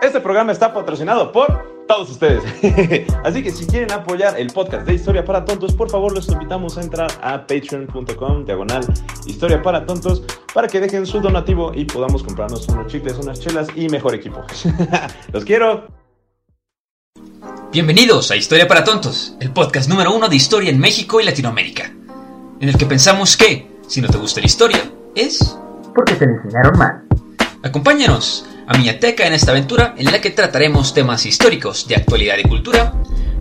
Este programa está patrocinado por todos ustedes. Así que si quieren apoyar el podcast de Historia para Tontos, por favor los invitamos a entrar a patreon.com/historiaparatontos para que dejen su donativo y podamos comprarnos unos chicles, unas chelas y mejor equipo. ¡Los quiero! Bienvenidos a Historia para Tontos, el podcast número 1 de historia en México y Latinoamérica, en el que pensamos que, si no te gusta la historia, es porque te enseñaron mal. Acompáñanos a Miñateca en esta aventura en la que trataremos temas históricos de actualidad y cultura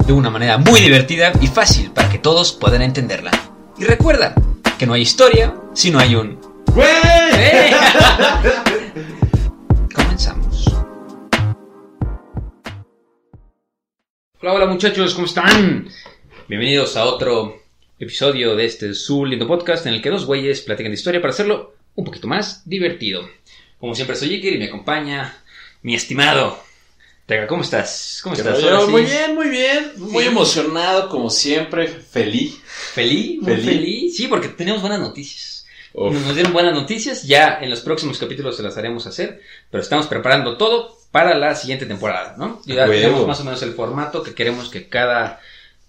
de una manera muy divertida y fácil para que todos puedan entenderla. Y recuerda que no hay historia si no hay un... ¡Güey! ¡Eh! Comenzamos. Hola, hola muchachos, ¿cómo están? Bienvenidos a otro episodio de este su lindo podcast en el que dos güeyes platican de historia para hacerlo un poquito más divertido. Como siempre soy Iker y me acompaña mi estimado. Tega, ¿cómo estás? ¿Cómo estás? Yo, muy bien, muy bien. Muy emocionado como siempre, feliz. ¿Feliz? Muy feliz. Sí, porque tenemos buenas noticias. Nos dieron buenas noticias, ya en los próximos capítulos se las haremos hacer, pero estamos preparando todo para la siguiente temporada, ¿no? Ya tenemos más o menos el formato que queremos que cada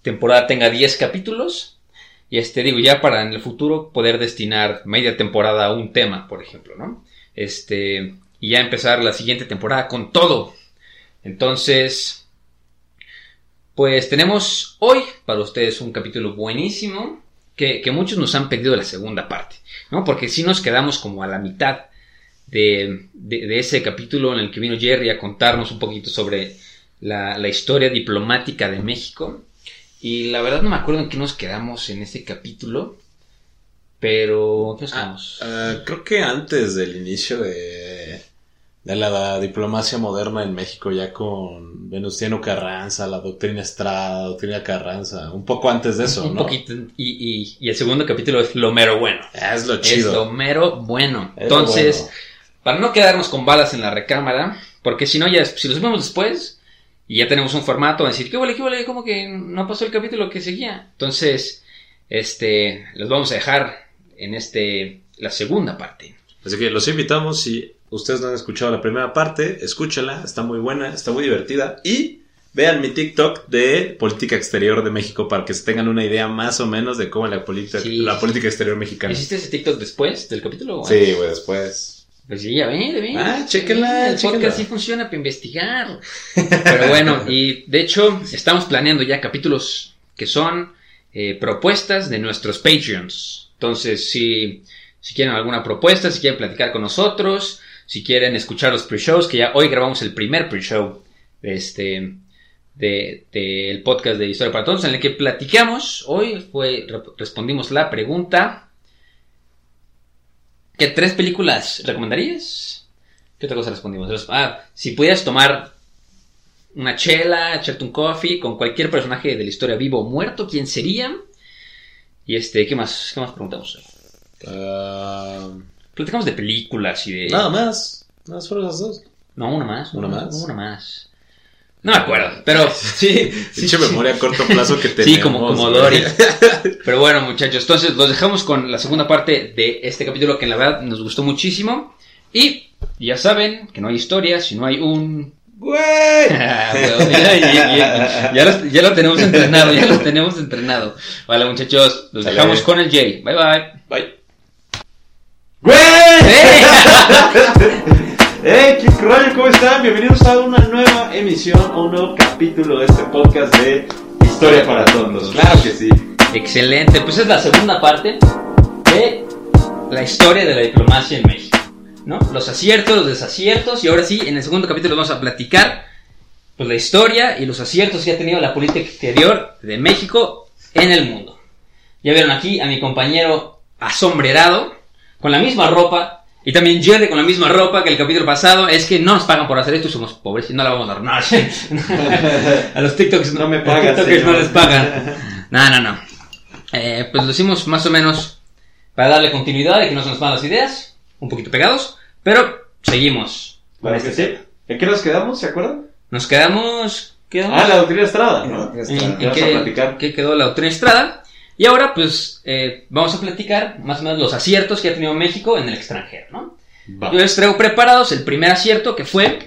temporada tenga 10 capítulos. Y ya para en el futuro poder destinar media temporada a un tema, por ejemplo, ¿no? Y ya empezar la siguiente temporada con todo. Entonces, pues tenemos hoy para ustedes un capítulo buenísimo que muchos nos han pedido la segunda parte, ¿no? Porque sí nos quedamos como a la mitad de ese capítulo en el que vino Gerry a contarnos un poquito sobre la historia diplomática de México. Y la verdad no me acuerdo en qué nos quedamos en ese capítulo. Pero, ¿qué estamos? Creo que antes del inicio de la diplomacia moderna en México, ya con Venustiano Carranza, la Doctrina Estrada, Doctrina Carranza, un poco antes de eso, ¿no? Un poquito, y el segundo capítulo es lo mero bueno. Es lo chido. Es lo mero bueno. Entonces, para no quedarnos con balas en la recámara, porque si no ya, si los vemos después, y ya tenemos un formato, van a decir, qué vale, como que no pasó el capítulo que seguía. Entonces, los vamos a dejar en la segunda parte. Así que los invitamos, si ustedes no han escuchado la primera parte, escúchala, está muy buena, está muy divertida. Y vean mi TikTok de política exterior de México para que se tengan una idea más o menos de cómo la política exterior mexicana. ¿Hiciste ese TikTok después del capítulo? Sí, güey, después. Pues sí, ya ven. Ah, chéquenla. El podcast sí funciona para investigar. Pero bueno, y de hecho estamos planeando ya capítulos que son propuestas de nuestros Patreons. Entonces, si quieren alguna propuesta, si quieren platicar con nosotros, si quieren escuchar los pre-shows, que ya hoy grabamos el primer pre-show del podcast de Historia para Todos, en el que platicamos. Hoy respondimos la pregunta: ¿qué 3 películas recomendarías? ¿Qué otra cosa respondimos? Si pudieras tomar una chela, echarte un coffee con cualquier personaje de la historia vivo o muerto, ¿quién sería? Y ¿qué más preguntamos? Platicamos de películas y de... Nada más. Nada más fueron las dos. No, una más. No me acuerdo, pero sí. Dicha memoria a corto plazo que tenemos. Sí, como Dory. Pero bueno, muchachos, entonces los dejamos con la segunda parte de este capítulo que la verdad nos gustó muchísimo. Y ya saben que no hay historia si no hay un... ¡Güey! Ya los tenemos entrenado. Vale, muchachos, los dejamos con el Jay. Bye. ¡Güey! ¡Hey, qué rollo! ¿Cómo están? Bienvenidos a una nueva emisión, a un nuevo capítulo de este podcast de Historia para Tontos. Claro que sí. Excelente, pues es la segunda parte de la historia de la diplomacia en México, ¿no? Los aciertos, los desaciertos, y ahora sí, en el segundo capítulo vamos a platicar pues, la historia y los aciertos que ha tenido la política exterior de México en el mundo. Ya vieron aquí a mi compañero asombrerado, con la misma ropa, y también Gerry con la misma ropa que el capítulo pasado. Es que no nos pagan por hacer esto, somos pobres y no la vamos a arruinar. A los TikToks no me pagan, TikTokers no les pagan. No. Pues lo hicimos más o menos para darle continuidad y que no se nos van las ideas, un poquito pegados, pero seguimos. Bueno, que sí. ¿En qué nos quedamos? ¿Se acuerdan? Nos quedamos... la doctrina Estrada. ¿En qué quedó la doctrina Estrada? Y ahora, pues, vamos a platicar más o menos los aciertos que ha tenido México en el extranjero, ¿no? Va. Yo les traigo preparados el primer acierto, que fue,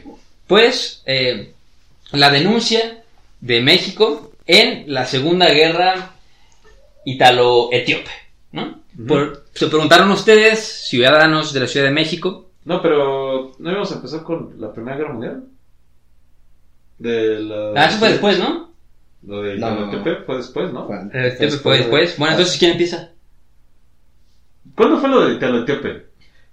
pues, la denuncia de México en la Segunda Guerra Italo-Etíope, ¿no? Uh-huh. Se preguntaron ustedes, ciudadanos de la Ciudad de México... No, pero... ¿No íbamos a empezar con la Primera Guerra Mundial? Eso fue después, ¿no? Lo de Italo-Etíope fue después, ¿no? Fue después. Bueno, entonces, ¿quién empieza? ¿Cuándo fue lo de Italo-Etíope?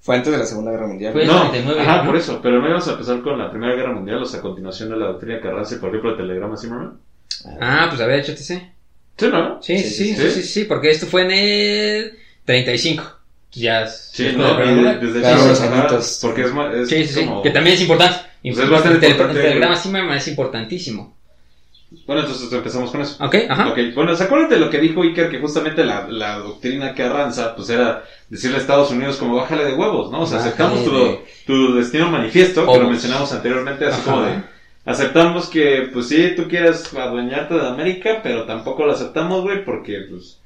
Fue antes de la Segunda Guerra Mundial. Fue no, 79, ajá, ¿no? Por eso. Pero no íbamos a empezar con la Primera Guerra Mundial, o sea, a continuación de la doctrina Carranza y, por ejemplo, el Telegrama Zimmermann. Pues había hecho TC. Sí, ¿no? Sí, porque esto fue en el 35. Ya, sí, no, desde claro, porque es como... que también es importante. Entonces, el Telegrama Zimmermann es importantísimo. Bueno, entonces empezamos con eso. Okay, ajá. Okay. Bueno, ¿se acuerdan de lo que dijo Iker? Que justamente la doctrina Carranza, pues era decirle a Estados Unidos como bájale de huevos, ¿no? O sea, aceptamos tu destino manifiesto, que lo mencionamos anteriormente, así como de aceptamos que, pues sí, tú quieras adueñarte de América, pero tampoco lo aceptamos, güey, porque, pues,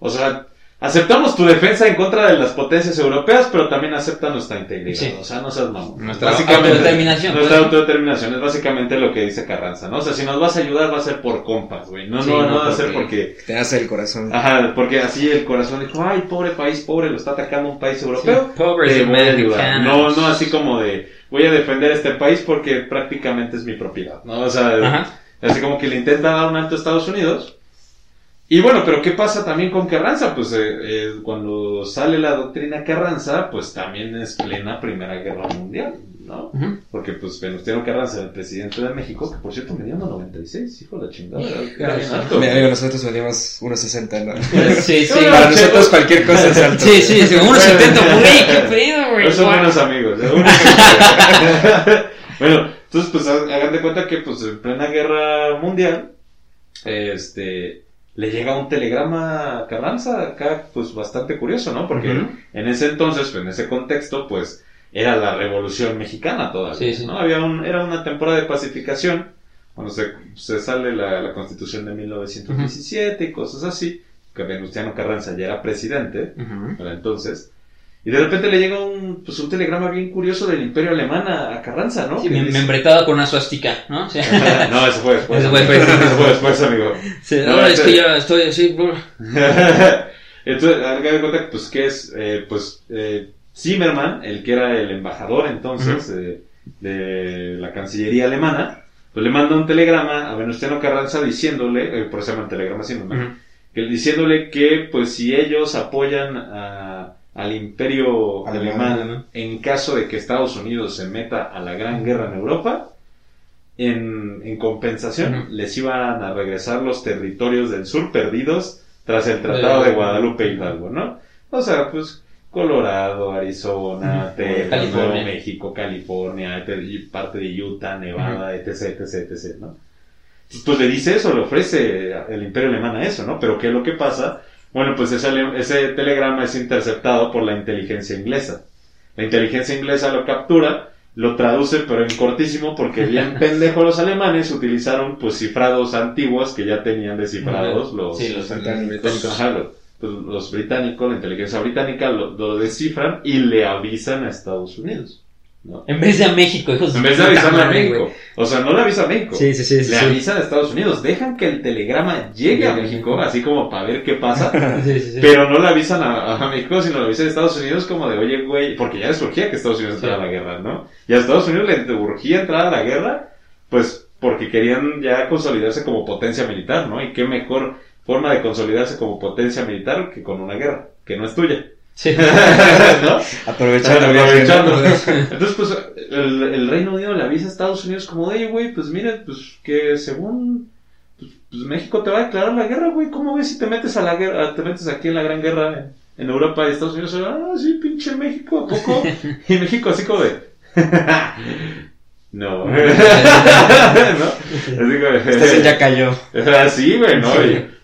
o sea... Aceptamos tu defensa en contra de las potencias europeas, pero también acepta nuestra integridad. Sí. O sea, no seas mamón. Nuestra autodeterminación. Nuestra autodeterminación es básicamente lo que dice Carranza, ¿no? O sea, si nos vas a ayudar va a ser por compas, güey. No va a ser porque... Te hace el corazón. Ajá, porque así el corazón dijo, ay, pobre país, pobre, lo está atacando un país europeo. Sí, pobre americano. No así como de, voy a defender este país porque prácticamente es mi propiedad, ¿no? O sea, así como que le intenta dar un alto a Estados Unidos... Y bueno, pero ¿qué pasa también con Carranza? Pues cuando sale la doctrina Carranza, pues también es plena Primera Guerra Mundial, ¿no? Uh-huh. Porque pues Venustiano Carranza, el presidente de México, que por cierto medía 1.96, hijo de la chingada. Mira, nosotros medíamos 1.60, ¿no? Sí. Para nosotros cualquier cosa es alto. Sí, 1.70, güey, qué pedo, güey. No son buenos amigos. Bueno, entonces pues hagan de cuenta que pues en plena Guerra Mundial, le llega un telegrama a Carranza, acá pues bastante curioso, ¿no? Porque en ese entonces, en ese contexto, pues era la Revolución Mexicana todavía, ¿no? Era una temporada de pacificación, cuando se sale la Constitución de 1917 y cosas así, que Venustiano Carranza ya era presidente para entonces, y de repente le llega un telegrama bien curioso del Imperio Alemán a Carranza, ¿no? Sí, membretado con una suástica, ¿no? O sea, no, eso fue después. Eso fue después, amigo. Sí, no, es que ya estoy así. Entonces, haga de cuenta pues, que es Zimmermann, el que era el embajador entonces de la Cancillería Alemana, pues le manda un telegrama a Venustiano Carranza diciéndole, por eso se llama el telegrama Zimmermann, que diciéndole que pues si ellos apoyan al Imperio Alemán, ¿no? En caso de que Estados Unidos se meta a la Gran Guerra en Europa, en compensación les iban a regresar los territorios del sur perdidos tras el Tratado de Guadalupe Hidalgo, ¿no? O sea, pues Colorado, Arizona, Texas, Nuevo México, California, y parte de Utah, Nevada, etc., ¿no? Pues le dice eso, le ofrece el Imperio Alemán a eso, ¿no? Pero ¿qué es lo que pasa? Bueno, pues ese telegrama es interceptado por la inteligencia inglesa. La inteligencia inglesa lo captura, lo traduce, pero en cortísimo, porque bien pendejos los alemanes utilizaron pues cifrados antiguos que ya tenían descifrados los británicos, la inteligencia británica lo descifran y le avisan a Estados Unidos. ¿No? En vez de a México, hijos. En vez de avisarle a México. Wey. O sea, no le avisa a México. Sí. Le avisan a Estados Unidos. Dejan que el telegrama llegue a México, así como para ver qué pasa. Sí. Pero no le avisan a México, sino le avisan a Estados Unidos como de, oye, güey, porque ya les urgía que Estados Unidos entrara a la guerra, ¿no? Y a Estados Unidos le urgía entrar a la guerra, pues porque querían ya consolidarse como potencia militar, ¿no? Y qué mejor forma de consolidarse como potencia militar que con una guerra, que no es tuya. Sí. ¿No? Aprovechando. Entonces, pues, el Reino Unido le avisa a Estados Unidos como, hey, güey, pues miren, pues que según... Pues México te va a declarar la guerra, güey. ¿Cómo ves si te metes a la guerra, te metes aquí en la gran guerra en Europa y Estados Unidos? Ah, sí, pinche México, ¿a poco? Y México así como de... no. ¿No? Así como de... Este ya cayó. Así, güey, ¿no?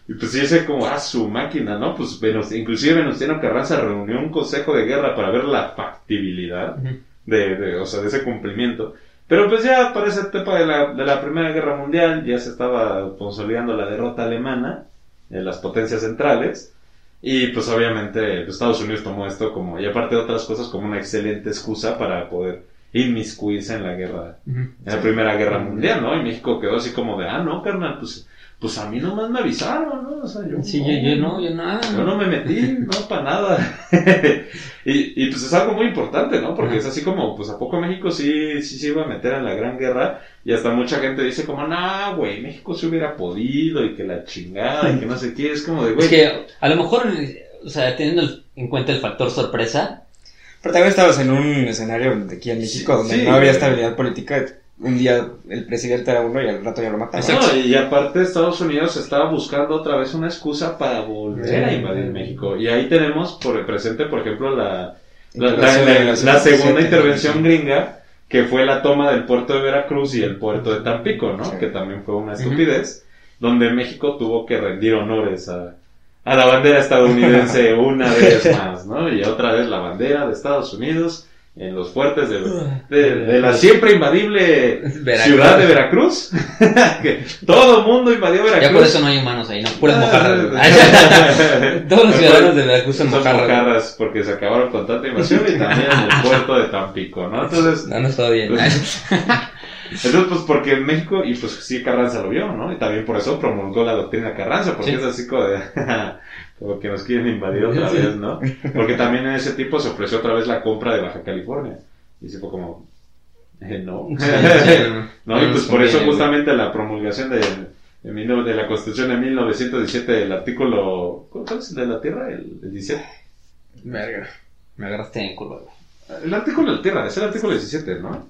Y pues yo sé como, ah, su máquina, ¿no? Pues inclusive Venustiano Carranza reunió un consejo de guerra para ver la factibilidad de ese cumplimiento. Pero pues ya para esa etapa de la Primera Guerra Mundial ya se estaba consolidando la derrota alemana en las potencias centrales, y pues obviamente Estados Unidos tomó esto como, y aparte de otras cosas, como una excelente excusa para poder inmiscuirse en la guerra, en la Primera Guerra Mundial, ¿no? Y México quedó así como de, ah, no, carnal, pues a mí nomás me avisaron, ¿no? O sea, yo no, nada. Yo no me metí, no, para nada. y pues es algo muy importante, ¿no? Porque es así como, pues ¿a poco México sí se iba a meter en la gran guerra? Y hasta mucha gente dice como, no, güey, México se hubiera podido, y que la chingada, y que no sé qué, es como de, güey. Es que, a lo mejor, o sea, teniendo en cuenta el factor sorpresa. Pero también estabas en un escenario de aquí en México donde no había estabilidad política. Un día el presidente era uno y al rato ya lo mataron. Exacto. Y aparte Estados Unidos estaba buscando otra vez una excusa para volver a invadir México. Y ahí tenemos por el presente, por ejemplo, la segunda intervención gringa, que fue la toma del puerto de Veracruz y el puerto de Tampico, ¿no? Sí. Que también fue una estupidez, donde México tuvo que rendir honores a la bandera estadounidense una vez más, ¿no? Y otra vez la bandera de Estados Unidos en los fuertes de la siempre invadible ciudad de Veracruz. Que todo el mundo invadió Veracruz. Ya por eso no hay humanos ahí, no, puras mojarras. Todos los ciudadanos de Veracruz son mojarras, porque se acabaron con tanta invasión, y también en el puerto de Tampico, ¿no? Entonces no está bien. Entonces, pues, porque en México, y pues sí, Carranza lo vio, ¿no? Y también por eso promulgó la doctrina Carranza, porque es así como de... como que nos quieren invadir otra vez, ¿no? Porque también en ese tipo se ofreció otra vez la compra de Baja California. Y se fue como... no. No, y pues por eso justamente la promulgación de la Constitución de 1917, el artículo... ¿Cuál es el de la tierra? El 17. Verga. Me agarraste en curva. El artículo de la tierra, es el artículo 17, ¿no?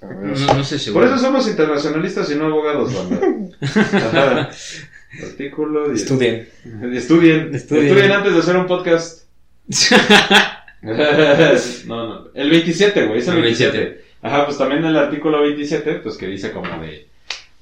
No sé si... Por eso somos internacionalistas y no abogados, ¿verdad? Artículo 10. Estudien antes de hacer un podcast. No, el 27, güey, es el 27. Ajá, pues también el artículo 27, pues que dice como de,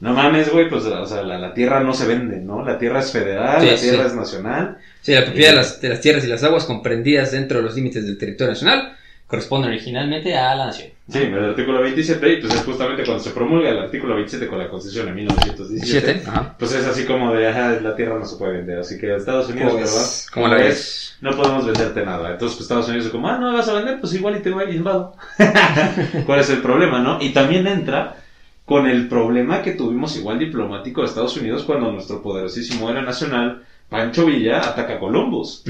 no mames, güey, pues, o sea, la tierra no se vende, ¿no? La tierra es federal, sí, la tierra es nacional. Sí, la propiedad de las tierras y las aguas comprendidas dentro de los límites del territorio nacional corresponde originalmente a la nación. Sí, el artículo 27, y pues es justamente cuando se promulga el artículo 27 con la Constitución de 1917, pues es así como de, ajá, la tierra no se puede vender, así que Estados Unidos, pues, ¿verdad? Como la ves, no podemos venderte nada. Entonces, pues Estados Unidos es como, ah, no me vas a vender, pues igual y te voy a invado. ¿Cuál es el problema, no? Y también entra con el problema que tuvimos igual diplomático de Estados Unidos cuando nuestro poderosísimo héroe nacional Pancho Villa ataca a Columbus,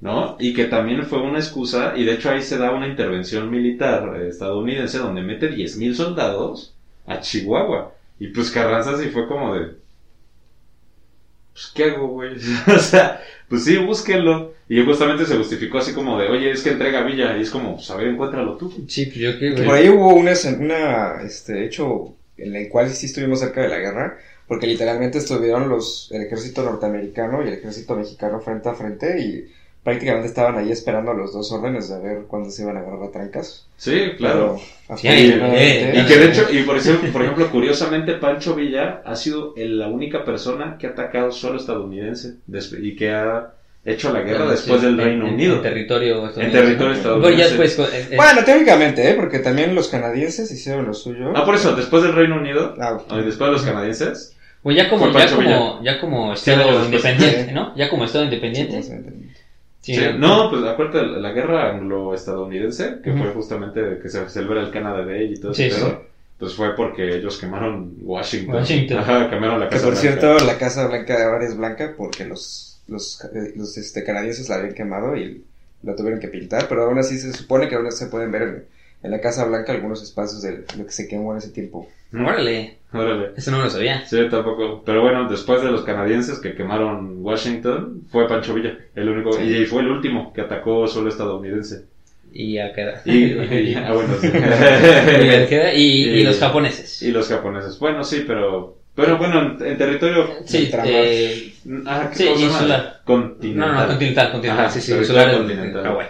¿no? Y que también fue una excusa, y de hecho ahí se da una intervención militar estadounidense donde mete 10,000 soldados a Chihuahua. Y pues Carranza sí fue como de... pues, ¿qué hago, güey? O sea, pues sí, búsquenlo. Y justamente se justificó así como de, oye, es que entrega a Villa. Y es como, pues a ver, encuéntralo tú. Sí, pues yo qué, güey. Por ahí hubo hecho en el cual sí estuvimos cerca de la guerra, porque literalmente estuvieron el ejército norteamericano y el ejército mexicano frente a frente, y prácticamente estaban ahí esperando los dos órdenes de ver cuándo se iban a agarrar a trancas. Sí, claro. Y que de hecho, y por ejemplo, curiosamente, Pancho Villa ha sido la única persona que ha atacado solo estadounidense y que ha hecho la guerra después del Reino Unido. En territorio estadounidense. Pues, bueno, teóricamente, porque también los canadienses hicieron lo suyo. Ah, por eso, después del Reino Unido, después de los canadienses. Pues ya como Estado independiente, ¿no? Ya como Estado independiente. Sí, no, pues acuérdate la guerra anglo-estadounidense, que fue justamente que se celebra el Canada Day y todo eso. Pues fue porque ellos quemaron Washington. Ajá, quemaron la Casa Blanca. Por cierto, la Casa Blanca ahora es blanca porque los canadienses la habían quemado y la tuvieron que pintar, pero aún así se supone que ahora se pueden ver en la Casa Blanca algunos espacios de lo que se quemó en ese tiempo. Órale. Órale. Eso no lo sabía. Sí, tampoco. Pero bueno, después de los canadienses que quemaron Washington, fue Pancho Villa, el único, sí. Y fue el último que atacó solo estadounidense. Y acá. Y bueno, sí. y los japoneses. Y los japoneses. Bueno, sí, pero... Bueno, en territorio... Sí, sí, insular. Continental. No, continental. Ajá, sí, insular continental. Hawái.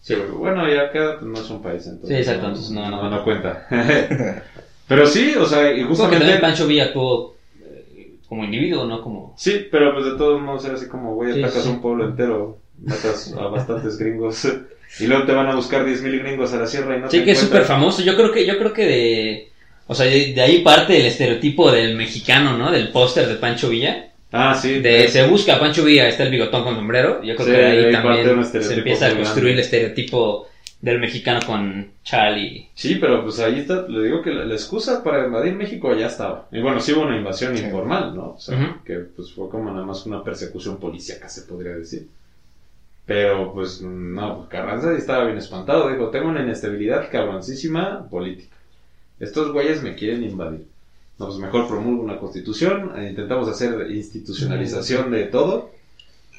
Sí, bueno, y acá no es un país, entonces... Sí, exacto, entonces no cuenta. Pero sí, o sea, y justamente... Porque Pancho Villa actuó como individuo, ¿no? Como... Sí, pero pues de todos modos era así como, güey, atacas un pueblo entero, matas a bastantes gringos, y luego te van a buscar 10,000 gringos a la sierra y no te encuentras. Sí, que es súper famoso, yo creo que de... O sea, de ahí parte el estereotipo del mexicano, ¿no? Del póster de Pancho Villa. Ah, sí. Se busca a Pancho Villa, está el bigotón con sombrero. Yo creo que de ahí también se empieza a construir el estereotipo del mexicano con chal y... Sí, pero pues ahí está, le digo que la excusa para invadir México ya estaba. Y bueno, sí hubo una invasión informal, ¿no? O sea, que pues fue como nada más una persecución policíaca, se podría decir. Pero pues no, Carranza estaba bien espantado. Dijo, tengo una inestabilidad cabroncísima política. Estos güeyes me quieren invadir. No, pues mejor promulgo una constitución, intentamos hacer institucionalización de todo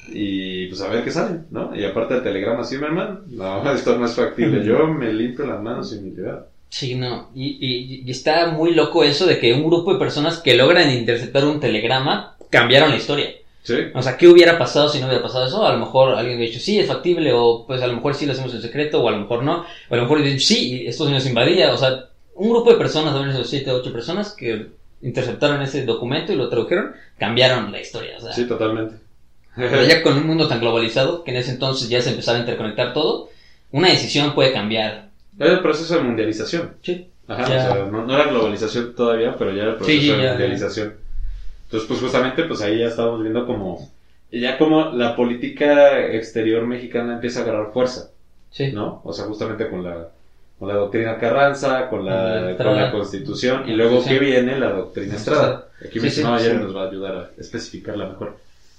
y pues a ver qué sale, ¿no? Y aparte del telegrama Zimmermann, no, esto no es factible. Yo me limpio las manos y mi vida. Sí, no. Y está muy loco eso de que un grupo de personas que logran interceptar un telegrama cambiaron la historia. Sí. O sea, ¿qué hubiera pasado si no hubiera pasado eso? A lo mejor alguien hubiera dicho, sí, es factible, o pues a lo mejor sí lo hacemos en secreto, o a lo mejor no, o a lo mejor sí, Estados Unidos invadía, o sea... Un grupo de personas, de menos 7 u 8 personas que interceptaron ese documento y lo tradujeron, cambiaron la historia. O sea, sí, totalmente. Pero ya con un mundo tan globalizado, que en ese entonces ya se empezaba a interconectar todo, una decisión puede cambiar. Era el proceso de mundialización. Sí. Ajá, ya. O sea, no era globalización todavía, pero ya era el proceso de mundialización. Entonces, pues justamente, pues ahí ya estábamos viendo como la política exterior mexicana empieza a agarrar fuerza. Sí. ¿No? O sea, justamente con la doctrina Carranza, con la Constitución, y luego que viene la doctrina Estrada. Aquí mencionaba ayer nos va a ayudar a especificarla mejor.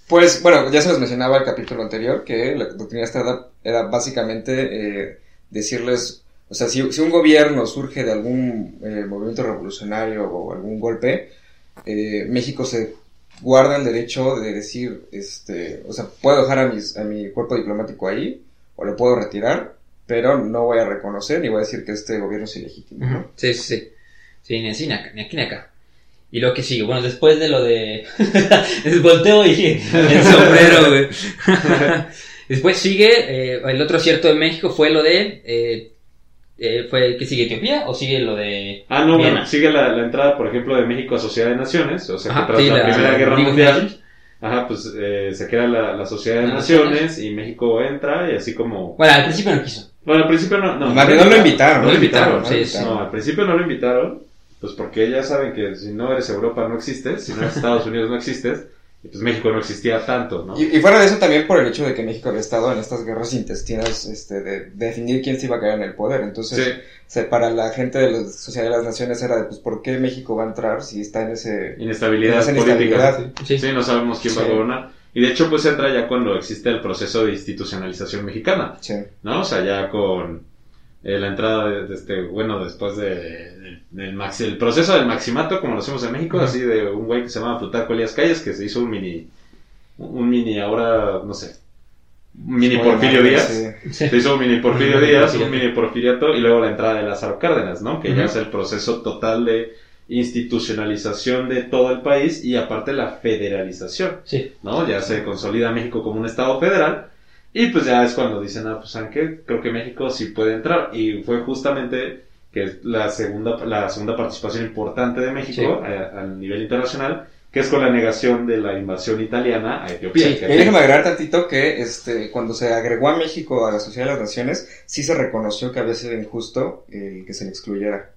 Pues, bueno, ya se los mencionaba el capítulo anterior, que la doctrina Estrada era básicamente decirles, o sea, si un gobierno surge de algún movimiento revolucionario o algún golpe, México se guarda el derecho de decir, o sea, puedo dejar a mi cuerpo diplomático ahí, o lo puedo retirar, pero no voy a reconocer ni voy a decir que este gobierno es ilegítimo, ¿no? Sí, ni así, ni aquí, ni acá. Y lo que sigue, bueno, después de lo de... el volteo y el sombrero, güey. Después sigue, el otro acierto de México fue lo de... ¿qué sigue? ¿Etiopía o sigue lo de...? Ah, no, bueno, sigue la entrada, por ejemplo, de México a Sociedad de Naciones, o sea, que tras la Primera Guerra Mundial... Ajá, pues se crea la Sociedad de Naciones y México entra y así como... Bueno, al principio no quiso. Bueno, al principio no. No lo invitaron. No, al principio no lo invitaron, pues porque ya saben que si no eres Europa no existes, si no eres Estados Unidos no existes, y pues México no existía tanto, ¿no? Y fuera de eso también por el hecho de que México había estado en estas guerras intestinas de definir quién se iba a quedar en el poder, entonces para la gente de la Sociedad de las Naciones era de, pues, ¿por qué México va a entrar si está en ese... Inestabilidad política. Sí, no sabemos quién va a gobernar. Y de hecho, pues entra ya cuando existe el proceso de institucionalización mexicana, ¿no? O sea, ya con la entrada de después del proceso del maximato, como lo hacemos en México, así de un güey que se llama Plutarco Elías Calles, que se hizo un mini ahora, no sé, mini Porfirio Díaz, se hizo un mini Porfirio Díaz, un mini porfiriato, y luego la entrada de Lázaro Cárdenas, ¿no? Que ya es el proceso total de institucionalización de todo el país y aparte la federalización, ¿no? Ya se consolida México como un estado federal y pues ya es cuando dicen, ah, pues ¿saben qué? Creo que México sí puede entrar, y fue justamente que la segunda participación importante de México a nivel internacional, que es con la negación de la invasión italiana a Etiopía. Sí, déjame agregar tantito que cuando se agregó a México a la Sociedad de las Naciones, sí se reconoció que había sido injusto el que se le excluyera.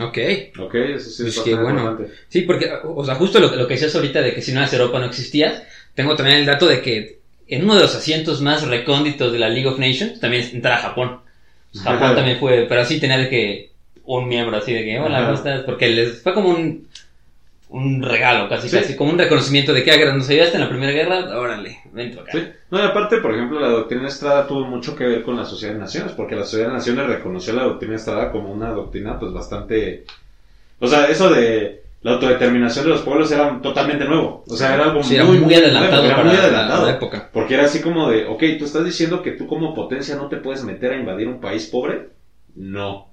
Ok, eso sí es bastante importante. Sí, porque, o sea, justo lo que decías ahorita de que si no eras Europa no existías, tengo también el dato de que en uno de los asientos más recónditos de la League of Nations también entra Japón. Japón también fue, pero así tenía de que un miembro así de que, hola, ¿cómo estás? Porque les fue como un regalo, casi, como un reconocimiento de que nos ayudaste en la Primera Guerra, órale, ven acá. Sí. No, y aparte, por ejemplo, la doctrina Estrada tuvo mucho que ver con la Sociedad de Naciones, porque la Sociedad de Naciones reconoció la doctrina Estrada como una doctrina, pues, bastante O sea, eso de la autodeterminación de los pueblos era totalmente nuevo. O sea, era algo muy adelantado para la época. Porque era así como de, ok, tú estás diciendo que tú como potencia no te puedes meter a invadir un país pobre. No.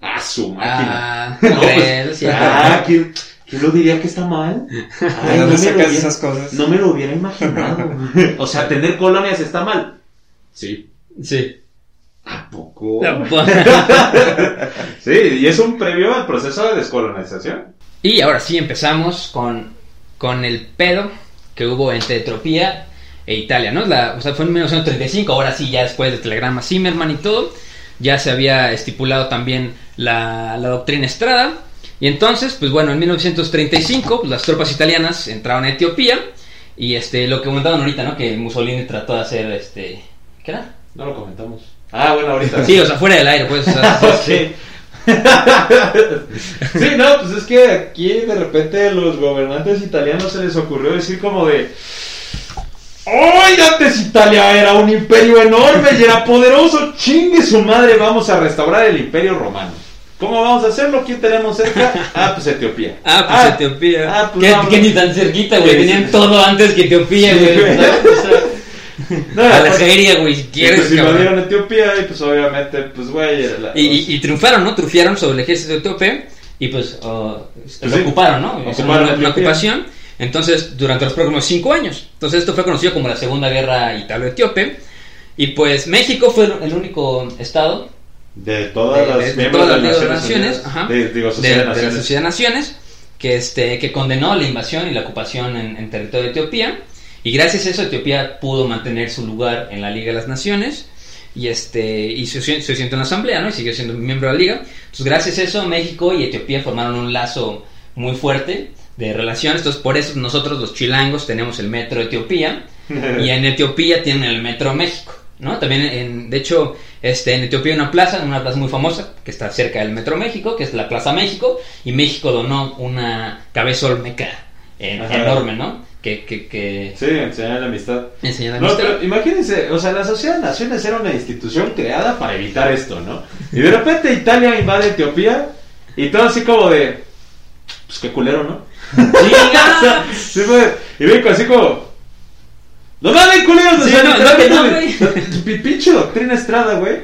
¡Ah, su máquina! Ah, no, pues, ¿quién lo diría que está mal? Ay, no sacas esas cosas. No me lo hubiera imaginado. O sea, tener colonias está mal. Sí. Sí. ¿A poco? Sí, y es un previo al proceso de descolonización. Y ahora sí empezamos con el pedo que hubo entre Etiopía e Italia, ¿no? O sea, fue en 1935, ahora sí, ya después del Telegrama Zimmermann y todo, ya se había estipulado también la Doctrina Estrada. Y entonces, pues bueno, en 1935, pues, las tropas italianas entraron a Etiopía. Y lo que comentaban ahorita, ¿no? Que Mussolini trató de hacer ¿qué era? No lo comentamos. Ah, bueno, ahorita. Sí, o sea, fuera del aire, pues. O sea, sí. Sí, no, pues es que aquí de repente los gobernantes italianos se les ocurrió decir como de... ¡Ay, antes Italia era un imperio enorme y era poderoso! ¡Chingue su madre! Vamos a restaurar el imperio romano. ¿Cómo vamos a hacerlo? ¿Quién tenemos cerca? Ah, pues Etiopía. Etiopía. Ah, pues que ni tan cerquita, güey. Tenían todo antes que Etiopía, güey. Sí, a la Siria, güey. Pues invadieron Etiopía y pues obviamente, pues güey. Y triunfaron, ¿no? Trufiaron sobre el ejército etíope y pues lo ocuparon, ¿no? Ocuparon una ocupación. Entonces, durante los próximos 5 años. Entonces, esto fue conocido como la Segunda Guerra Italo-Etíope. Y pues México fue el único estado de todas las miembros de las Naciones Unidas, de la Sociedad de Naciones, que condenó la invasión y la ocupación en territorio de Etiopía. Y gracias a eso Etiopía pudo mantener su lugar en la Liga de las Naciones y se sientó en la asamblea, ¿no? Y siguió siendo miembro de la liga. Entonces gracias a eso México y Etiopía formaron un lazo muy fuerte de relaciones. Entonces por eso nosotros los chilangos tenemos el metro Etiopía y en Etiopía tienen el metro México, ¿no? También de hecho en Etiopía hay una plaza muy famosa que está cerca del metro México, que es la Plaza México, y México donó una cabeza olmeca enorme, ¿no? Que sí, enseñar la amistad. Pero imagínense, o sea, la Sociedad de Naciones era una institución creada para evitar esto, ¿no? Y de repente Italia invade Etiopía y todo así como de, pues qué culero, ¿no? Sí, pues, y México así como, no mames, culeros, sí, no, pinche Doctrina Estrada, güey,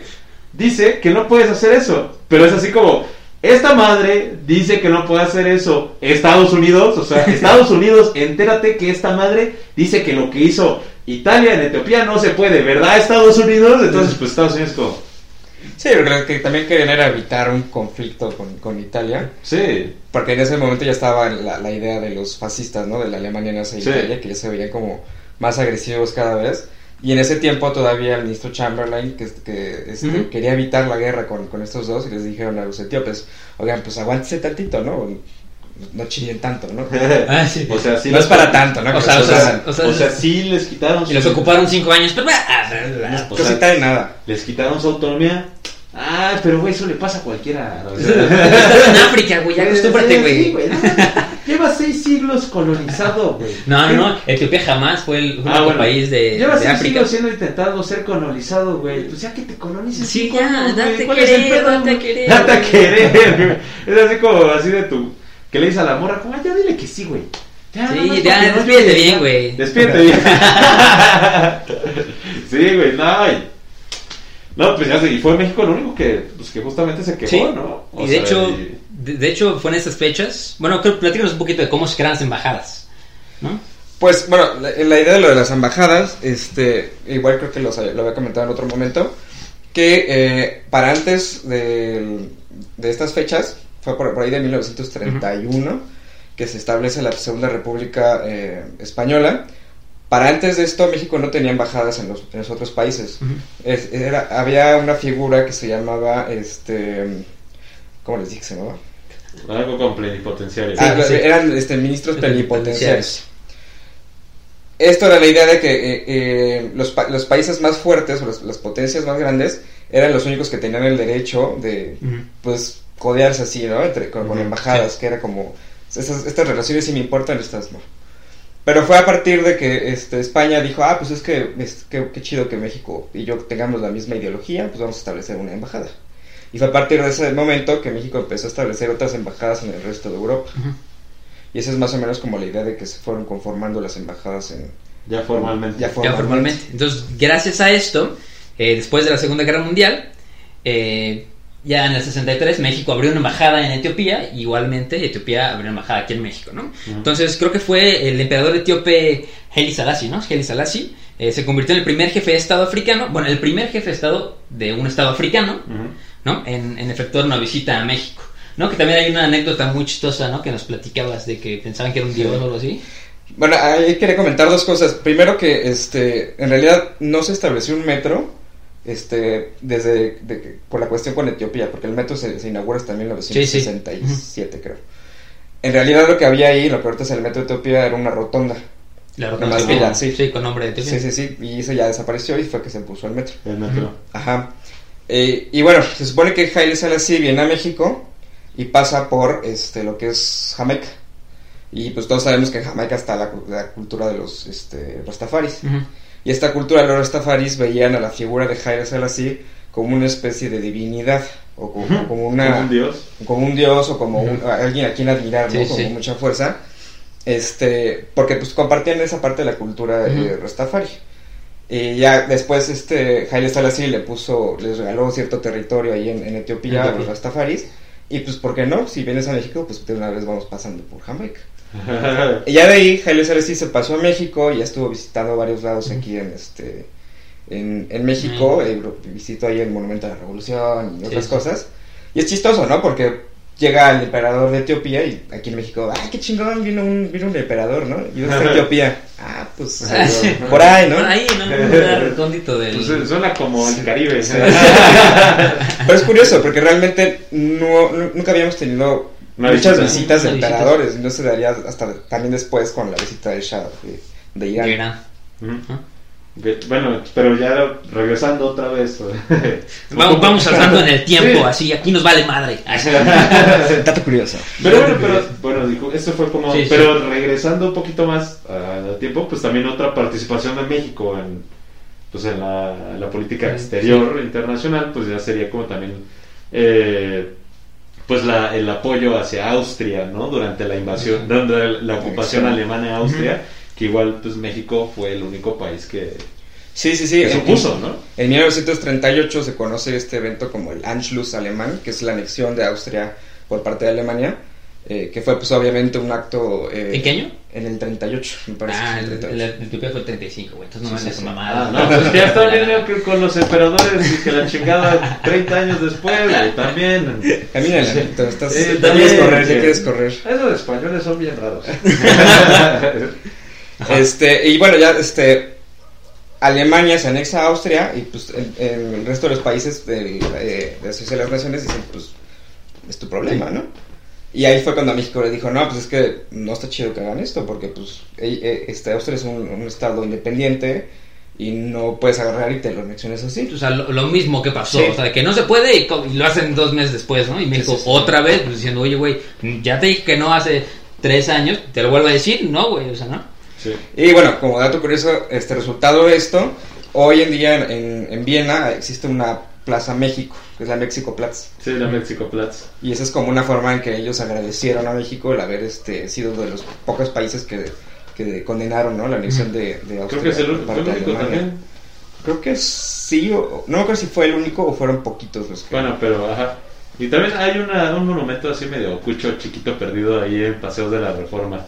dice que no puedes hacer eso, pero es así como, esta madre dice que no puede hacer eso. Estados Unidos, entérate que esta madre dice que lo que hizo Italia en Etiopía no se puede, ¿verdad, Estados Unidos? Entonces, pues Estados Unidos como... Sí, creo que también querían era evitar un conflicto con Italia. Sí. Porque en ese momento ya estaba la idea de los fascistas, ¿no? De la Alemania nazi y Italia, que ya se veían como más agresivos cada vez. Y en ese tiempo todavía el ministro Chamberlain que quería evitar la guerra con estos dos, y les dijeron a los etíopes, oigan, pues aguántense tantito, ¿no? No chillen tanto, ¿no? Ah, sí. O sea, sí, no es para tanto, ¿no? O sea, sí les quitaron... Y les ocuparon 5 años, pero... cosita de nada. Les quitaron su autonomía. Ah, pero güey, eso le pasa a cualquiera. Estás en África, güey, acostúmbrate, güey. Sí, lleva 6 siglos colonizado, güey. No, Etiopía jamás fue el único país de África. Lleva 6 siglos siendo intentado ser colonizado, güey. Pues ya que te colonices. Sí, ya, date a querer. Es así como, así de tu... Que le dices a la morra, como, ya dile que sí, güey. Ya, despídete bien, güey. Despídete bien. Sí, güey, No, pues ya sé, y fue México el único que justamente se quejó, sí, ¿no? O y de sea, hecho, y... de hecho fue en esas fechas. Bueno, creo que platícanos un poquito de cómo se crean las embajadas, ¿no? Pues, bueno, la idea de lo de las embajadas, igual creo que lo había comentado en otro momento, que para antes de estas fechas, fue por ahí de 1931, uh-huh, que se establece la Segunda República Española. Para antes de esto, México no tenía embajadas en los otros países. Uh-huh. Había una figura que se llamaba, ¿cómo les dije que se llamaba? Algo con plenipotenciarios. Sí. Eran ministros plenipotenciarios. Esto era la idea de que los países más fuertes, o las potencias más grandes, eran los únicos que tenían el derecho de, uh-huh, pues, codearse así, ¿no? Con embajadas, sí, que era como, estas relaciones sí me importan, estas no. Pero fue a partir de que España dijo, ah, pues es que qué chido que México y yo tengamos la misma ideología, pues vamos a establecer una embajada. Y fue a partir de ese momento que México empezó a establecer otras embajadas en el resto de Europa. Uh-huh. Y esa es más o menos como la idea de que se fueron conformando las embajadas en... Ya formalmente. Entonces, gracias a esto, después de la Segunda Guerra Mundial, ya en el 63 México abrió una embajada en Etiopía, igualmente Etiopía abrió una embajada aquí en México, ¿no? Uh-huh. Entonces, creo que fue el emperador etíope Haile Selassie, ¿no? Haile Selassie se convirtió en el primer jefe de Estado africano, bueno, el primer jefe de Estado de un Estado africano, uh-huh, ¿no? En efectuar una visita a México, ¿no? Que también hay una anécdota muy chistosa, ¿no? Que nos platicabas de que pensaban que era un dios, sí, o algo así. Bueno, ahí quería comentar dos cosas. Primero que, en realidad no se estableció un metro, por la cuestión con Etiopía, porque el metro se inaugura hasta 1967, sí, sí, creo. En realidad lo que había ahí, lo que ahorita es el metro de Etiopía, era una rotonda. La rotonda. Nomás pila, sí. Sí, con nombre de Etiopía. Sí, sí, sí, y eso ya desapareció y fue que se puso el metro. El metro. Ajá. Y bueno, se supone que Haile Selassie viene a México y pasa por, lo que es Jamaica. Y pues todos sabemos que en Jamaica está la cultura de los rastafaris. Uh-huh. Y esta cultura de los rastafaris veían a la figura de Haile Selassie como una especie de divinidad, o como, uh-huh, como un dios, o como, uh-huh, alguien a quien admirar, sí, ¿no? Con, sí, mucha fuerza, porque pues compartían esa parte de la cultura, uh-huh, de rastafari. Y ya después Haile Selassie les regaló cierto territorio ahí en Etiopía, uh-huh, a los rastafaris. Y pues, ¿por qué no? Si vienes a México, pues de una vez vamos pasando por Jamaica. Y ya de ahí, Haile Selassie se pasó a México y ya estuvo visitando varios lados aquí en México. Visitó ahí el Monumento a la Revolución y otras, sí, cosas. Y es chistoso, ¿no? Porque llega el emperador de Etiopía y aquí en México, ¡ay, qué chingón! Vino un emperador, ¿no? Y de Etiopía, ¡ah, pues! Por ahí, ¿no? Por ahí, ¿no? Pues suena como el Caribe. Sí. Pero es curioso, porque realmente nunca habíamos tenido... muchas visitas de emperadores, no se daría hasta también después con la visita de Shah de Irán. Uh-huh. Bueno, pero ya regresando otra vez. Vamos saltando en el tiempo, sí, así, aquí nos vale madre. Dato curioso. Pero dijo, esto fue como, sí, pero sí, regresando un poquito más al tiempo, pues también otra participación de México en la política exterior, sí, internacional, pues ya sería como también pues el apoyo hacia Austria, ¿no? Durante la invasión, durante la ocupación alemana de Austria, uh-huh, que igual pues México fue el único país que, sí, sí, sí, que se opuso, ¿no? En 1938 se conoce este evento como el Anschluss alemán, que es la anexión de Austria por parte de Alemania, que fue pues obviamente un acto... ¿En qué año? En el 38, me parece. Ah, el Etiopía fue el 35, güey. Entonces no me hagas mamada. No, pues ya está bien que con los emperadores y que la chingada 30 años después, güey, también. Camínala, sí, estás... también quieres correr. Esos españoles son bien raros. Y bueno, ya, Alemania se anexa a Austria y pues en el resto de los países de la Sociedad de las Naciones dicen, pues, es tu problema, sí, ¿no? Y ahí fue cuando a México le dijo, no, pues es que no está chido que hagan esto, porque pues Austria es un estado independiente y no puedes agarrar y te lo anexiones así. O sea, lo mismo que pasó, sí, o sea, que no se puede y lo hacen 2 meses después, ¿no? Y México, sí, sí, otra vez, pues, diciendo, oye, güey, ya te dije que no hace 3 años, te lo vuelvo a decir, no, güey, o sea, no. Sí. Y bueno, como dato curioso, resultado de esto, hoy en día en Viena existe una Plaza México, que es la México Platz. Sí, la México Platz. Y esa es como una forma en que ellos agradecieron a México el haber sido de los pocos países que condenaron, ¿no? La anexión de Austria. Creo que es el único también. Creo que sí, no me acuerdo si fue el único o fueron poquitos los que... Bueno, pero ajá. Y también hay un monumento así medio cucho, chiquito, perdido ahí en Paseos de la Reforma.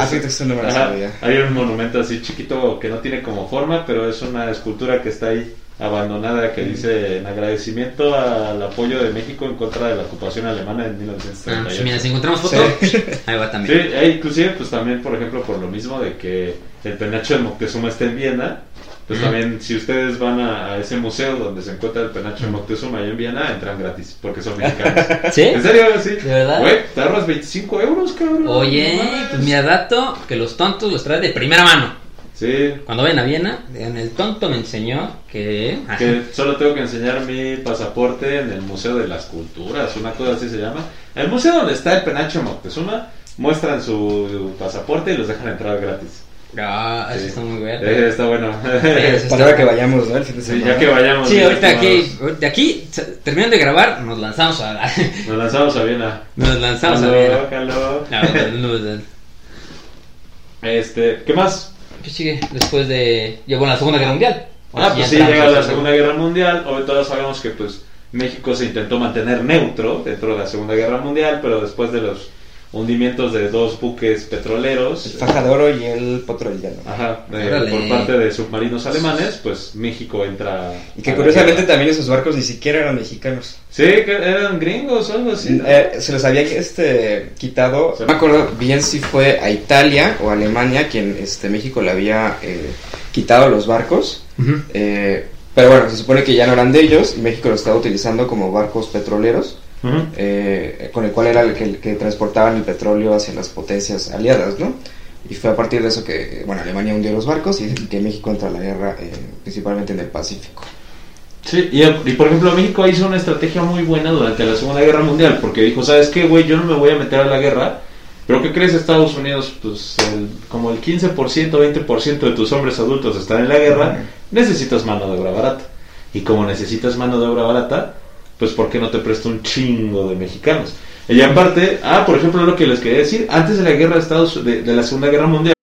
Así es una maravilla. Hay un monumento así chiquito que no tiene como forma, pero es una escultura que está ahí abandonada, que dice en agradecimiento al apoyo de México en contra de la ocupación alemana en 1938. Ah, pues mira, si encontramos foto, sí, ahí va también. Sí, inclusive pues también, por ejemplo, por lo mismo de que el penacho de Moctezuma está en Viena, pues también si ustedes van a ese museo donde se encuentra el penacho de Moctezuma ahí en Viena, entran gratis, porque son mexicanos. ¿Sí? ¿En serio? Sí. ¿De verdad? Güey, te ahorras 25 euros, cabrón. Oye, pues mira, dato que los tontos los traen de primera mano. Sí. Cuando ven a Viena, en el tonto me enseñó que solo tengo que enseñar mi pasaporte en el Museo de las Culturas, una cosa así se llama. El museo donde está el penacho Moctezuma, muestran su pasaporte y los dejan entrar gratis. Ah, sí. Eso está muy bueno. Está bueno. Para que vayamos, ¿no? Sí, ya que vayamos. Sí, ahorita aquí, terminando de grabar, nos lanzamos a la... Nos lanzamos a Viena. Nos lanzamos a Viena. ¿Qué más? ¿Qué sigue? Después de... Llegó la Segunda Guerra Mundial. Ah, pues sí, llega la Segunda Guerra Mundial. Hoy todos sabemos que, pues, México se intentó mantener neutro dentro de la Segunda Guerra Mundial, pero después de los hundimientos de dos buques petroleros, el Faja de Oro y el Potro del Llano, por parte de submarinos alemanes, pues México entra. Y que curiosamente también esos barcos ni siquiera eran mexicanos. Sí, eran gringos o algo así. Se los había quitado. No me acuerdo bien si fue a Italia o a Alemania quien México le había quitado los barcos. Uh-huh. Pero bueno, se supone que ya no eran de ellos y México los estaba utilizando como barcos petroleros. Uh-huh. Con el cual era el que transportaban el petróleo hacia las potencias aliadas, ¿no? Y fue a partir de eso que, bueno, Alemania hundió los barcos y que México entra a la guerra, principalmente en el Pacífico. Sí, y por ejemplo, México hizo una estrategia muy buena durante la Segunda Guerra Mundial, porque dijo, ¿sabes qué, güey? Yo no me voy a meter a la guerra, pero ¿qué crees, Estados Unidos? Pues como el 15%, 20% de tus hombres adultos están en la guerra, necesitas mano de obra barata. Y como necesitas mano de obra barata, pues ¿por qué no te presto un chingo de mexicanos? Y aparte, por ejemplo, lo que les quería decir, antes de la guerra de la Segunda Guerra Mundial.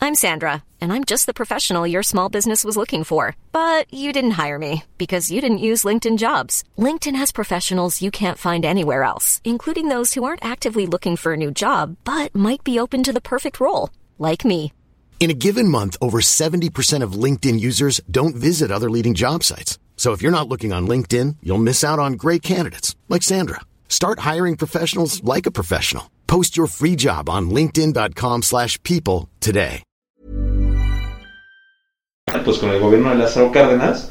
I'm Sandra, and I'm just the professional your small business was looking for. But you didn't hire me, because you didn't use LinkedIn Jobs. LinkedIn has professionals you can't find anywhere else, including those who aren't actively looking for a new job, but might be open to the perfect role, like me. In a given month, over 70% of LinkedIn users don't visit other leading job sites. So if you're not looking on LinkedIn, you'll miss out on great candidates like Sandra. Start hiring professionals like a professional. Post your free job on linkedin.com/people today. Pues con el gobierno de Lázaro Cárdenas,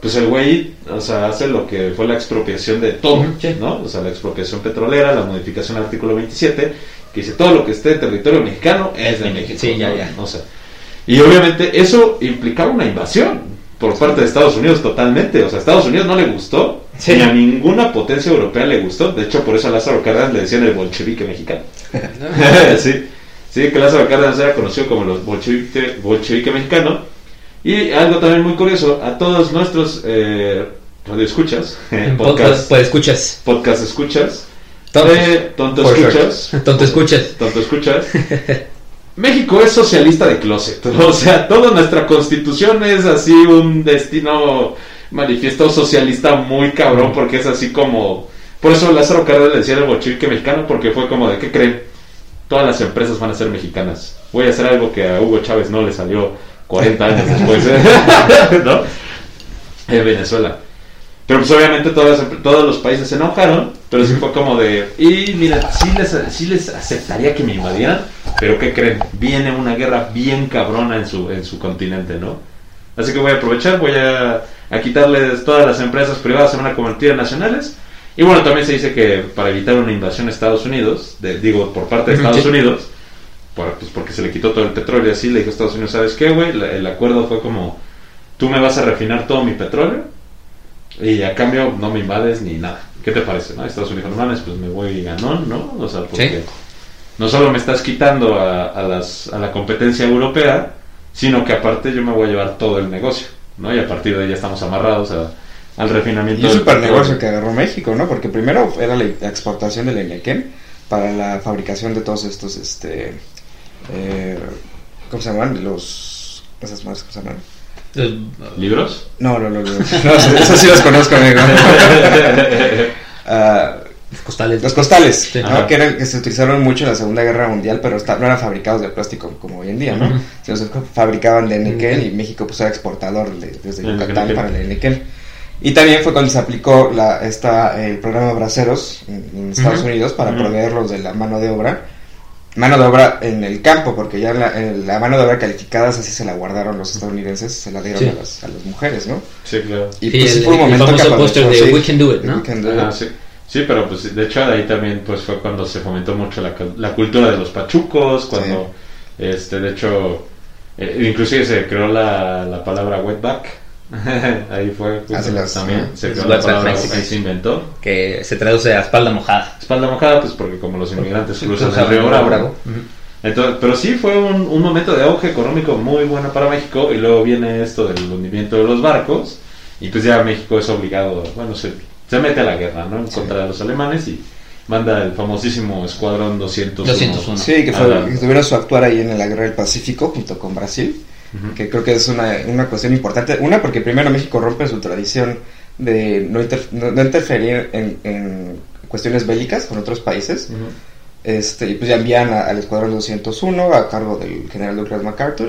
pues el güey, o sea, hace lo que fue la expropiación de todo, ¿no? O sea, la expropiación petrolera, la modificación al artículo 27, que dice todo lo que esté en territorio mexicano es de México. Sí, ya. O sea, y obviamente eso implicaba una invasión por parte de Estados Unidos totalmente. O sea, a Estados Unidos no le gustó, sí, ni a ninguna potencia europea le gustó. De hecho, por eso a Lázaro Cárdenas le decían el bolchevique mexicano. Sí, que Lázaro Cárdenas era conocido como los bolchevique mexicano. Y algo también muy curioso, a todos nuestros radioescuchas, podcast escuchas, tonto escuchas, México es socialista de closet. O sea, toda nuestra constitución es así un destino manifiesto socialista muy cabrón, porque es así como... Por eso Lázaro Cárdenas le decía al bolchevique mexicano, porque fue como de, ¿qué creen? Todas las empresas van a ser mexicanas. Voy a hacer algo que a Hugo Chávez no le salió 40 años después, ¿no? Venezuela. Pero pues obviamente todos los países se enojaron, pero sí fue como de... Y mira, sí les aceptaría que me invadieran, pero ¿qué creen? Viene una guerra bien cabrona en su continente, ¿no? Así que voy a aprovechar, voy a quitarles todas las empresas privadas, se van a convertir en nacionales. Y bueno, también se dice que para evitar una invasión a Estados Unidos, por parte de Estados Unidos, pues porque se le quitó todo el petróleo y así, le dijo a Estados Unidos, ¿sabes qué, güey? El acuerdo fue como, tú me vas a refinar todo mi petróleo, y a cambio no me invades ni nada. ¿Qué te parece, no? Estados Unidos, hermanos, pues me voy ganón, ¿no? O sea, porque ¿sí? No solo me estás quitando a la competencia europea, sino que aparte yo me voy a llevar todo el negocio, ¿no? Y a partir de ahí ya estamos amarrados al refinamiento. Y es súper negocio que agarró México, ¿no? Porque primero era la exportación del henequén para la fabricación de todos estos, ¿cómo se llaman? Esas marcas, ¿cómo se llaman? ¿Libros? No, esos sí los conozco, amigo. Los costales, sí, ¿no? Que se utilizaron mucho en la Segunda Guerra Mundial, pero no eran fabricados de plástico como hoy en día, ¿no? Uh-huh. Sino se fabricaban de níquel, y México pues era exportador desde Yucatán para el níquel. Y también fue cuando se aplicó el programa Braceros en Estados Unidos para proveerlos de la mano de obra en el campo, porque ya la mano de obra calificada así se la guardaron los estadounidenses, se la dieron a las mujeres, ¿no? Sí, claro. Y pues sí, fue un momento que el póster de We Can Do It, ¿no? Sí, pero pues de hecho ahí también pues fue cuando se fomentó mucho la cultura de los pachucos, cuando de hecho inclusive se creó la palabra wetback. Ahí fue también se creó la palabra, ahí se inventó, que se traduce a espalda mojada. Espalda mojada, pues porque como los inmigrantes cruzan el río Bravo, Entonces, pero sí fue un momento de auge económico muy bueno para México, y luego viene esto del hundimiento de los barcos, y pues ya México es obligado, bueno, se mete a la guerra, ¿no? En contra de los alemanes, y manda el famosísimo Escuadrón 201. Sí, que tuvieron su actuar ahí en la Guerra del Pacífico junto con Brasil, uh-huh, que creo que es una cuestión importante. Una, porque primero México rompe su tradición de no interferir en cuestiones bélicas con otros países, uh-huh, y pues ya envían al Escuadrón 201 a cargo del general Douglas MacArthur,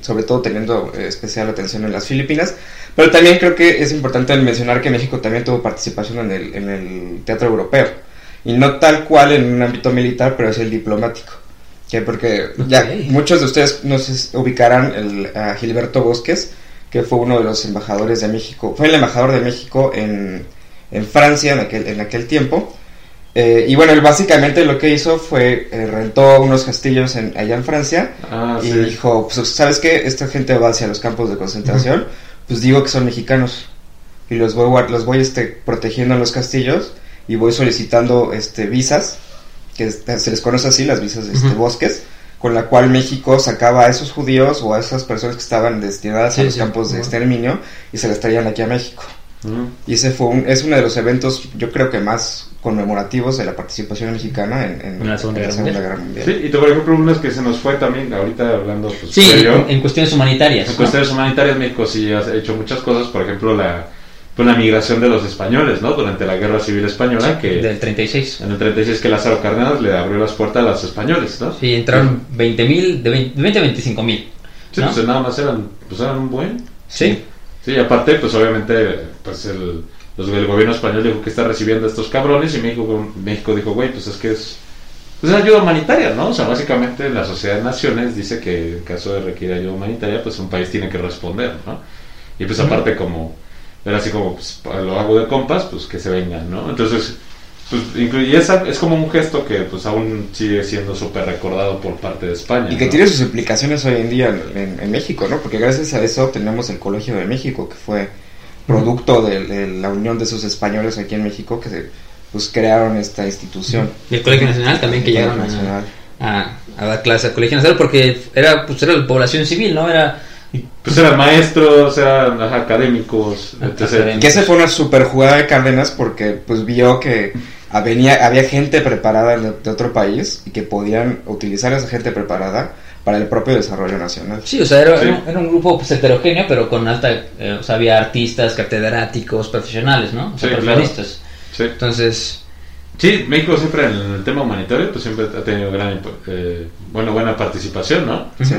sobre todo teniendo especial atención en las Filipinas. Pero también creo que es importante mencionar que México también tuvo participación en el teatro europeo, y no tal cual en un ámbito militar, pero es el diplomático, que porque ya muchos de ustedes no se ubicarán a Gilberto Bosques, que fue uno de los embajadores de México, fue el embajador de México en Francia en aquel tiempo. Y bueno, él básicamente lo que hizo fue rentó unos castillos allá en Francia, y dijo, pues, ¿sabes qué? Esta gente va hacia los campos de concentración, uh-huh, pues digo que son mexicanos, y los voy protegiendo en los castillos, y voy solicitando visas, que se les conoce así, las visas de uh-huh, Bosques, con la cual México sacaba a esos judíos o a esas personas que estaban destinadas a los campos de exterminio, y se las traían aquí a México. Uh-huh. Y ese fue es uno de los eventos, yo creo que más conmemorativos de la participación mexicana en la Segunda Guerra Mundial. Sí, y tú, por ejemplo, unos que se nos fue también, ahorita hablando... Pues, sí, en cuestiones humanitarias. En cuestiones humanitarias México sí ha hecho muchas cosas, por ejemplo, la migración de los españoles, ¿no? Durante la Guerra Civil Española, sí, que... Del 36. En el 36, que Lázaro Cárdenas le abrió las puertas a los españoles, ¿no? Sí, entraron 20.000, de 20 a 25.000. Sí, ¿no? Pues nada más eran un buen... Sí. Sí, aparte, pues obviamente, pues el gobierno español dijo que está recibiendo a estos cabrones, y México dijo, güey, pues es que es pues ayuda humanitaria, ¿no? O sea, básicamente la Sociedad de Naciones dice que en caso de requerir ayuda humanitaria, pues un país tiene que responder, ¿no? Y pues aparte, como era así como, pues lo hago de compas, pues que se vengan, ¿no? Entonces, pues incluye esa, es como un gesto que pues aún sigue siendo súper recordado por parte de España, y que, ¿no?, tiene sus implicaciones hoy en día en México, ¿no? Porque gracias a eso tenemos el Colegio de México, que fue producto de la unión de esos españoles aquí en México, que pues crearon esta institución. Y el Colegio Nacional también, que llegaron a dar clases al Colegio Nacional, porque era la población civil, ¿no? Pues eran maestros, eran académicos, etc. Que esa fue una super jugada de Cárdenas, porque pues vio que había gente preparada de otro país, y que podían utilizar a esa gente preparada para el propio desarrollo nacional. Sí, o sea, era un grupo, pues, heterogéneo, pero con alta... o sea, había artistas, catedráticos, profesionales, ¿no? O sea, profesionistas. Claro. Sí. Entonces... Sí, México siempre en el tema humanitario, pues siempre ha tenido buena participación, ¿no? Sí.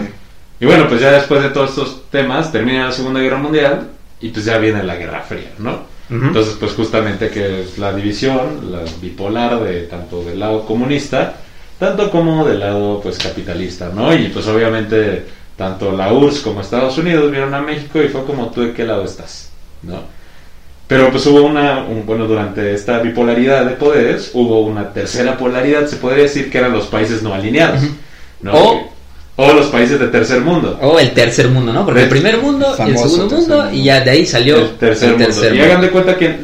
Y bueno, pues ya después de todos estos temas termina la Segunda Guerra Mundial, y pues ya viene la Guerra Fría, ¿no? Uh-huh. Entonces, pues justamente que es la división, la bipolar, de tanto del lado comunista, tanto como del lado, pues, capitalista, ¿no? Y pues obviamente tanto la URSS como Estados Unidos vieron a México y fue como, ¿tú de qué lado estás?, ¿no? Pero pues hubo durante esta bipolaridad de poderes hubo una tercera polaridad, se podría decir, que eran los países no alineados, ¿no? O los países de tercer mundo. O el tercer mundo, ¿no? Porque el primer mundo, y el segundo mundo, y ya de ahí salió el tercer mundo. Y hagan de cuenta que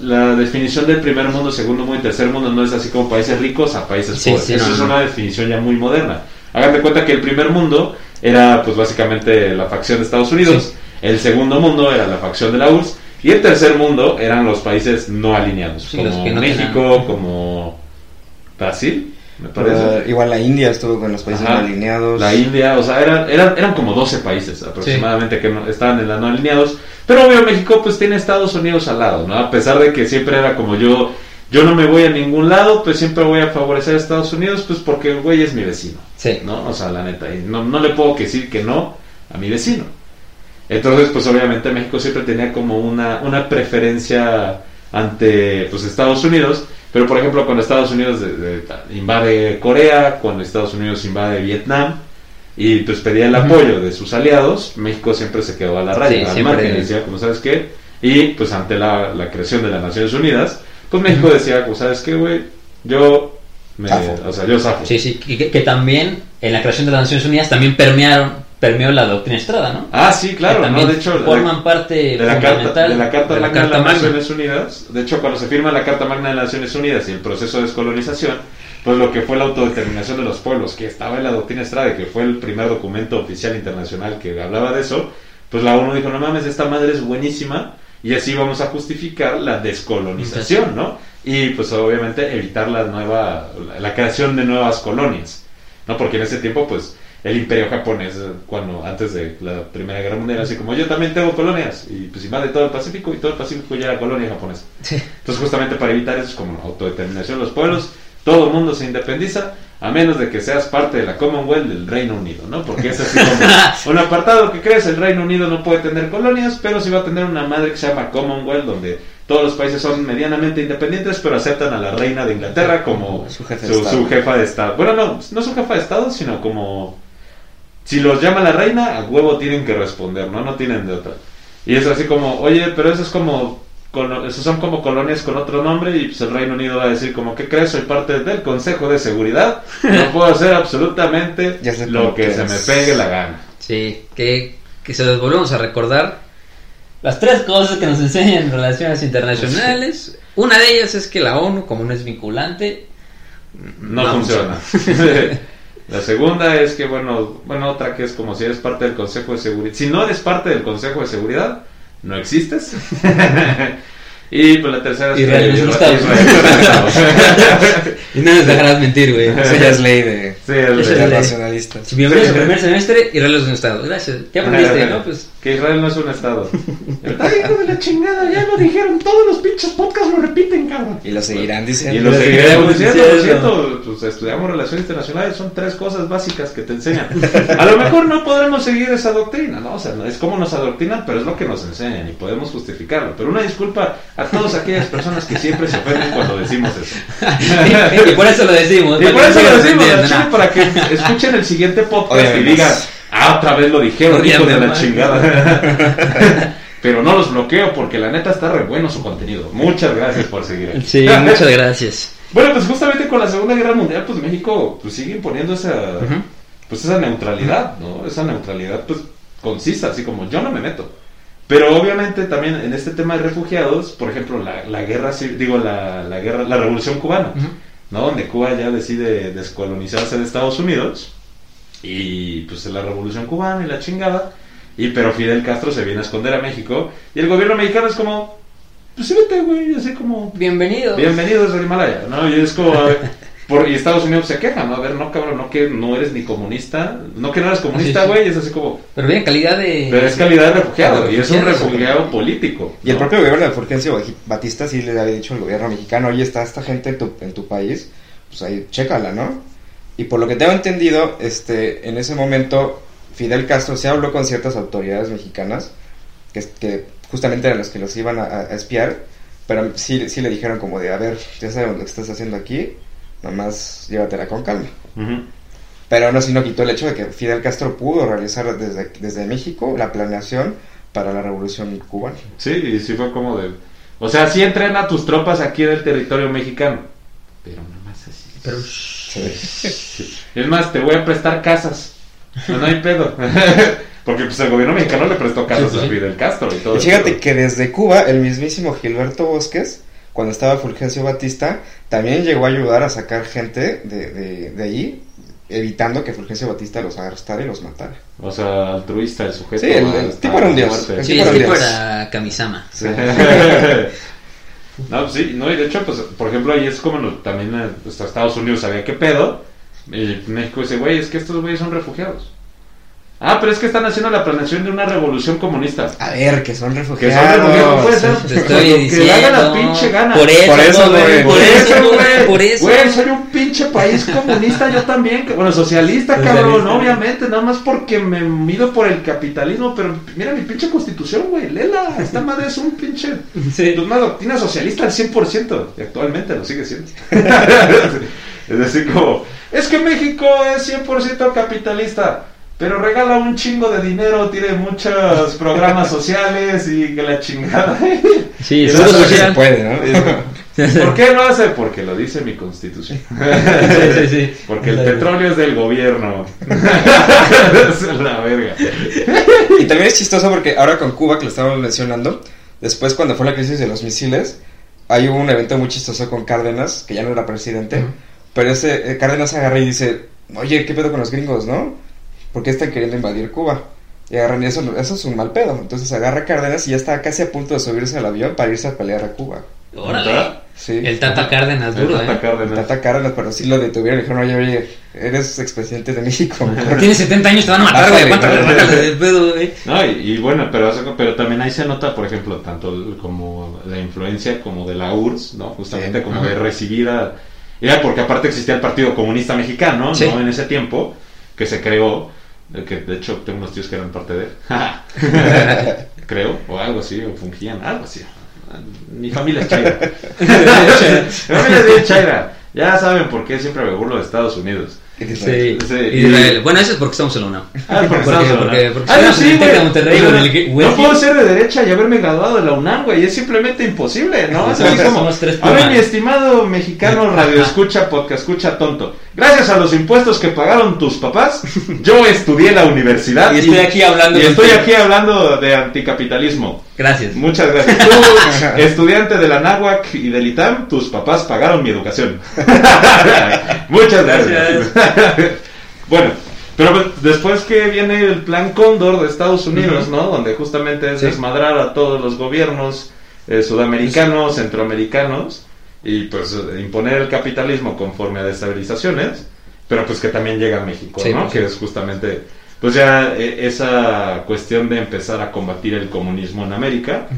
la definición del primer mundo, segundo mundo y tercer mundo no es así como países ricos a países pobres. Sí, eso es una definición ya muy moderna. Hagan de cuenta que el primer mundo era, pues, básicamente la facción de Estados Unidos, el segundo mundo era la facción de la URSS, y el tercer mundo eran los países no alineados, sí, como no México, como Brasil. Me parece. Igual la India estuvo con los países no alineados. La India, o sea, eran como 12 países aproximadamente que estaban en la no alineados. Pero obvio, México pues tiene Estados Unidos al lado, ¿no? A pesar de que siempre era como yo no me voy a ningún lado, pues siempre voy a favorecer a Estados Unidos, pues porque el güey es mi vecino, sí, ¿no? O sea, la neta, y no le puedo decir que no a mi vecino. Entonces, pues obviamente México siempre tenía como una preferencia ante, pues, Estados Unidos. Pero, por ejemplo, cuando Estados Unidos invade Corea, cuando Estados Unidos invade Vietnam, y pues pedía el apoyo de sus aliados, México siempre se quedó a la raya, al margen, decía, como, ¿sabes qué? Y pues ante la creación de las Naciones Unidas, pues México decía, como, ¿sabes qué, güey? Yo zafo. Sí, sí, que también en la creación de las Naciones Unidas también permeó la doctrina Estrada, ¿no? Ah, sí, claro, también, ¿no? De hecho, forman parte de la Carta Magna de las Naciones Unidas. De hecho, cuando se firma la Carta Magna de las Naciones Unidas y el proceso de descolonización, pues lo que fue la autodeterminación de los pueblos, que estaba en la Doctrina Estrada, que fue el primer documento oficial internacional que hablaba de eso, pues la ONU dijo, no mames, esta madre es buenísima, y así vamos a justificar la descolonización, ¿no? Y pues obviamente evitar la creación de nuevas colonias, ¿no? Porque en ese tiempo, pues, el imperio japonés, antes de la Primera Guerra Mundial, así como yo también tengo colonias, y pues invade todo el Pacífico, y todo el Pacífico ya era colonia japonesa. Sí. Entonces justamente para evitar eso, es como autodeterminación de los pueblos, todo el mundo se independiza, a menos de que seas parte de la Commonwealth del Reino Unido, ¿no? Porque es así como un apartado que crees, el Reino Unido no puede tener colonias, pero sí va a tener una madre que se llama Commonwealth, donde todos los países son medianamente independientes, pero aceptan a la reina de Inglaterra como su jefa de Estado. Bueno, no su jefa de Estado, sino como... si los llama la reina, a huevo tienen que responder, ¿no? No tienen de otra. Y es así como, oye, pero eso es como... esos son como colonias con otro nombre, y pues el Reino Unido va a decir como, ¿qué crees? Soy parte del Consejo de Seguridad, no puedo hacer absolutamente lo que se me pegue la gana. Sí, que se los volvemos a recordar. Las tres cosas que nos enseñan en relaciones internacionales. Sí. Una de ellas es que la ONU, como no es vinculante, no funciona. La segunda es que, bueno, otra que es como si eres parte del Consejo de Seguridad. Si no eres parte del Consejo de Seguridad, no existes. Y pues la tercera es Israel. Y no nos dejarás mentir, güey. Eso ya es ley de nacionalistas. Si mi primer semestre, Israel es un estado. Gracias. ¿Qué aprendiste? No, pues que Israel no es un estado. Está hijo de la chingada, ya lo dijeron. Todos los pinches podcasts lo repiten, cabrón. Y lo seguirán diciendo. Y lo seguiremos diciendo, lo siento. Pues estudiamos relaciones internacionales, son tres cosas básicas que te enseñan. A lo mejor no podremos seguir esa doctrina, ¿no? O sea, es como nos adoctrinan, pero es lo que nos enseñan y podemos justificarlo. Pero una disculpa a todas aquellas personas que siempre se ofenden cuando decimos eso. Y por eso lo decimos. Y por eso lo decimos, no. Para que escuchen el siguiente podcast. Oye, y digan, otra vez lo dijeron, hijos de la chingada. Pero no los bloqueo porque la neta está re bueno su contenido. Muchas gracias por seguir. Sí, muchas gracias. Bueno, pues justamente con la Segunda Guerra Mundial, pues México pues sigue imponiendo esa, pues esa neutralidad, ¿no? Esa neutralidad pues concisa, así como yo no me meto. Pero obviamente también en este tema de refugiados, por ejemplo, la Revolución Cubana, ¿no? Donde Cuba ya decide descolonizarse de Estados Unidos, y pues la Revolución Cubana y la chingada, pero Fidel Castro se viene a esconder a México, y el gobierno mexicano es como, pues sí vete, güey, así como... Bienvenidos al Himalaya, ¿no? Y es como... y Estados Unidos se queja, ¿no? A ver, no, cabrón, no que no eres comunista, güey, sí. Es así como... Pero bien, calidad de refugiado, y es un refugiado político. Y el propio gobierno de Fulgencio Batista sí le había dicho al gobierno mexicano, oye, está esta gente en tu país, pues ahí, chécala, ¿no? Y por lo que tengo entendido, en ese momento, Fidel Castro se habló con ciertas autoridades mexicanas, que justamente eran los que los iban a espiar, pero sí le dijeron como de, a ver, ya sabemos lo que estás haciendo aquí... Nomás llévatela con calma. Pero aún así no quitó el hecho de que Fidel Castro pudo realizar desde México la planeación para la Revolución Cubana. Sí, y sí fue como de... O sea, sí entrena tus tropas aquí en el territorio mexicano. Pero nomás así. Pero... Sí. Es más, te voy a prestar casas. No hay pedo. Porque pues el gobierno mexicano le prestó casas a Fidel Castro y todo. Y fíjate que desde Cuba, el mismísimo Gilberto Bosques... Cuando estaba Fulgencio Batista, también llegó a ayudar a sacar gente de ahí, evitando que Fulgencio Batista los arrestara y los matara. O sea, altruista el sujeto. Sí, el tipo era un dios. Sí, el tipo era Kamisama. Sí. No, sí, no, y de hecho, pues, por ejemplo, ahí es como también Estados Unidos sabía qué pedo, y México dice, güey, es que estos güeyes son refugiados. Ah, pero es que están haciendo la planeación de una revolución comunista. A ver, que son refugiados. No puede ser. Te estoy diciendo. Que hagan la pinche gana. Por eso, güey. Güey, soy un pinche país comunista, yo también. Bueno, socialista, cabrón, obviamente. Nada más porque me mido por el capitalismo. Pero mira mi pinche constitución, güey. Lela, esta madre es un pinche. Sí. Es una doctrina socialista al 100%. Y actualmente lo sigue siendo. Es decir, como. Es que México es 100% capitalista. Pero regala un chingo de dinero, tiene muchos programas sociales y que la chingada. Sí, eso es lo que se puede, ¿no? ¿Por qué lo hace? Porque lo dice mi constitución. Sí. Porque el petróleo es del gobierno. Es la verga. Y también es chistoso porque ahora con Cuba, que lo estábamos mencionando, después cuando fue la crisis de los misiles, hay un evento muy chistoso con Cárdenas, que ya no era presidente, Pero ese Cárdenas agarra y dice, oye, ¿qué pedo con los gringos, no? ¿Por qué están queriendo invadir Cuba? Y agarran y eso es un mal pedo. Entonces agarra Cárdenas y ya está casi a punto de subirse al avión para irse a pelear a Cuba. ¡Órale! Sí. El Tata Cárdenas, duro, el Tata Cárdenas. El Tata Cárdenas, pero sí lo detuvieron y dijeron, oye, eres expresidente de México. Tienes 70 años, te van a matar, güey. No, y bueno, pero también ahí se nota, por ejemplo, tanto como la influencia como de la URSS, ¿no? Justamente sí, como de recibida. Era porque aparte existía el Partido Comunista Mexicano, sí, ¿no? En ese tiempo, que se creó, que de hecho tengo unos tíos que eran parte de él. Creo, o algo así, o fungían, algo así. Mi familia es chaira. Mi familia es bien chaira. Ya saben por qué siempre me burlo de Estados Unidos. Sí. Sí. Israel. Bueno, eso es porque estamos en la UNAM. Ah, porque no puedo ser de derecha y haberme graduado de la UNAM, güey. Es simplemente imposible, ¿no? Es así como, a ver, mi estimado mexicano radio escucha, podcast escucha tonto. Gracias a los impuestos que pagaron tus papás, yo estudié la universidad y estoy aquí hablando. Y estoy aquí hablando de anticapitalismo. Gracias. Muchas gracias. Tú, estudiante de la Anáhuac y del ITAM, tus papás pagaron mi educación. Muchas gracias. Bueno, pero pues, después que viene el Plan Cóndor de Estados Unidos, ¿no? Donde justamente es desmadrar a todos los gobiernos sudamericanos, centroamericanos, y pues imponer el capitalismo conforme a destabilizaciones, pero pues que también llega a México, sí, ¿no? Pues, que es justamente, pues ya esa cuestión de empezar a combatir el comunismo en América,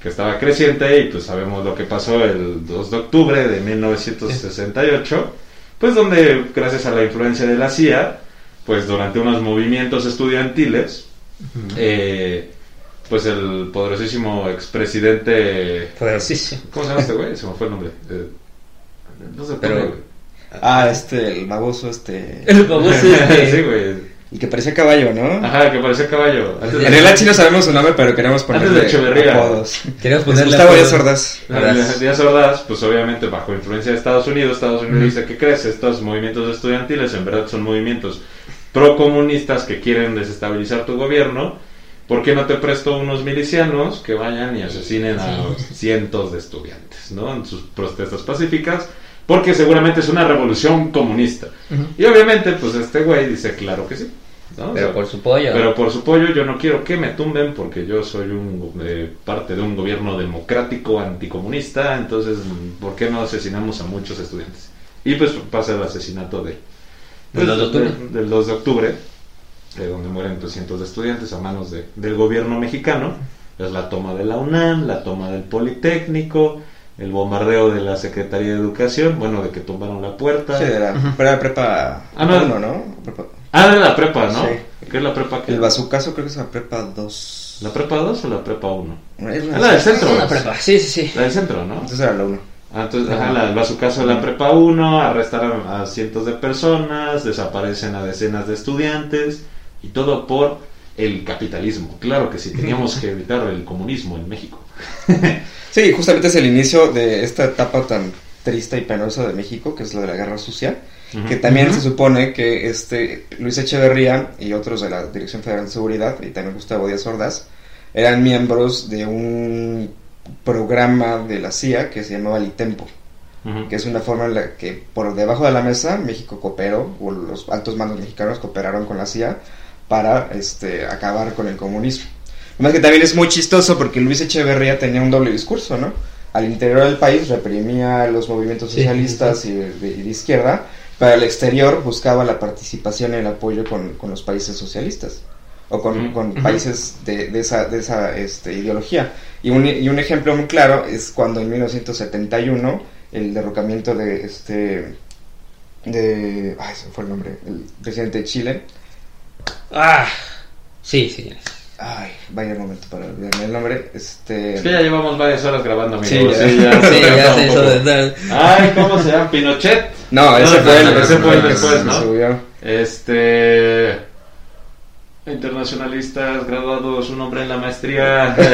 que estaba creciente, y pues sabemos lo que pasó el 2 de octubre de 1968... Pues donde, gracias a la influencia de la CIA, pues durante unos movimientos estudiantiles, pues el poderosísimo expresidente... Poderosísimo. ¿Cómo se llama este güey? Se me fue el nombre. No sé, pero... Nombre. Ah, el baboso El baboso sí, güey. Y que parecía caballo, ¿no? Ajá, que parecía caballo. En el H no sabemos su nombre, pero queremos ponerle apodos. Queremos ponerle Gustavo Díaz Ordaz. Díaz Ordaz, pues obviamente bajo influencia de Estados Unidos dice que crece. Estos movimientos estudiantiles en verdad son movimientos procomunistas que quieren desestabilizar tu gobierno. ¿Por qué no te presto unos milicianos que vayan y asesinen a cientos de estudiantes, ¿no? En sus protestas pacíficas. Porque seguramente es una revolución comunista. Y obviamente, pues este güey dice, claro que sí, ¿no? Pero, o sea, por su pollo. Pero por su pollo, yo no quiero que me tumben porque yo soy parte de un gobierno democrático anticomunista. Entonces, ¿por qué no asesinamos a muchos estudiantes? Y pues pasa el asesinato del 2 de octubre, donde mueren 300 de estudiantes a manos del gobierno mexicano. Es la toma de la UNAM, la toma del Politécnico, el bombardeo de la Secretaría de Educación, bueno, de que tumbaron la puerta. Sí, de la prepa 1, ¿no? De la prepa, ¿no? Sí. ¿Qué es la prepa? El bazucazo creo que es la prepa 2. ¿La prepa 2 o la prepa 1? La del centro. Es una prepa, sí. La del centro, ¿no? Entonces era la 1. Ah, entonces, el bazucazo de la prepa 1, arrestaron a cientos de personas, desaparecen a decenas de estudiantes, y todo por el capitalismo. Claro que sí, teníamos que evitar el comunismo en México. Sí, justamente es el inicio de esta etapa tan triste y penosa de México, que es la de la Guerra Sucia, que también se supone que Luis Echeverría y otros de la Dirección Federal de Seguridad, y también Gustavo Díaz Ordaz, eran miembros de un programa de la CIA que se llamaba Litempo, que es una forma en la que por debajo de la mesa México cooperó, o los altos mandos mexicanos cooperaron con la CIA para acabar con el comunismo. Además que también es muy chistoso porque Luis Echeverría tenía un doble discurso, ¿no? Al interior del país reprimía los movimientos socialistas y de izquierda, pero al exterior buscaba la participación y el apoyo con los países socialistas o con países de esa ideología. Y un ejemplo muy claro es cuando en 1971 el derrocamiento de se fue el nombre, el presidente de Chile. Ah, sí. Ay, vaya momento para olvidarme el nombre. Es que ya llevamos varias horas grabando, amigos. Sí, ya. Ay, ¿cómo se llama? ¿Pinochet? No, ese fue el después, ¿no? Internacionalistas, graduados, un hombre en la maestría. Sí,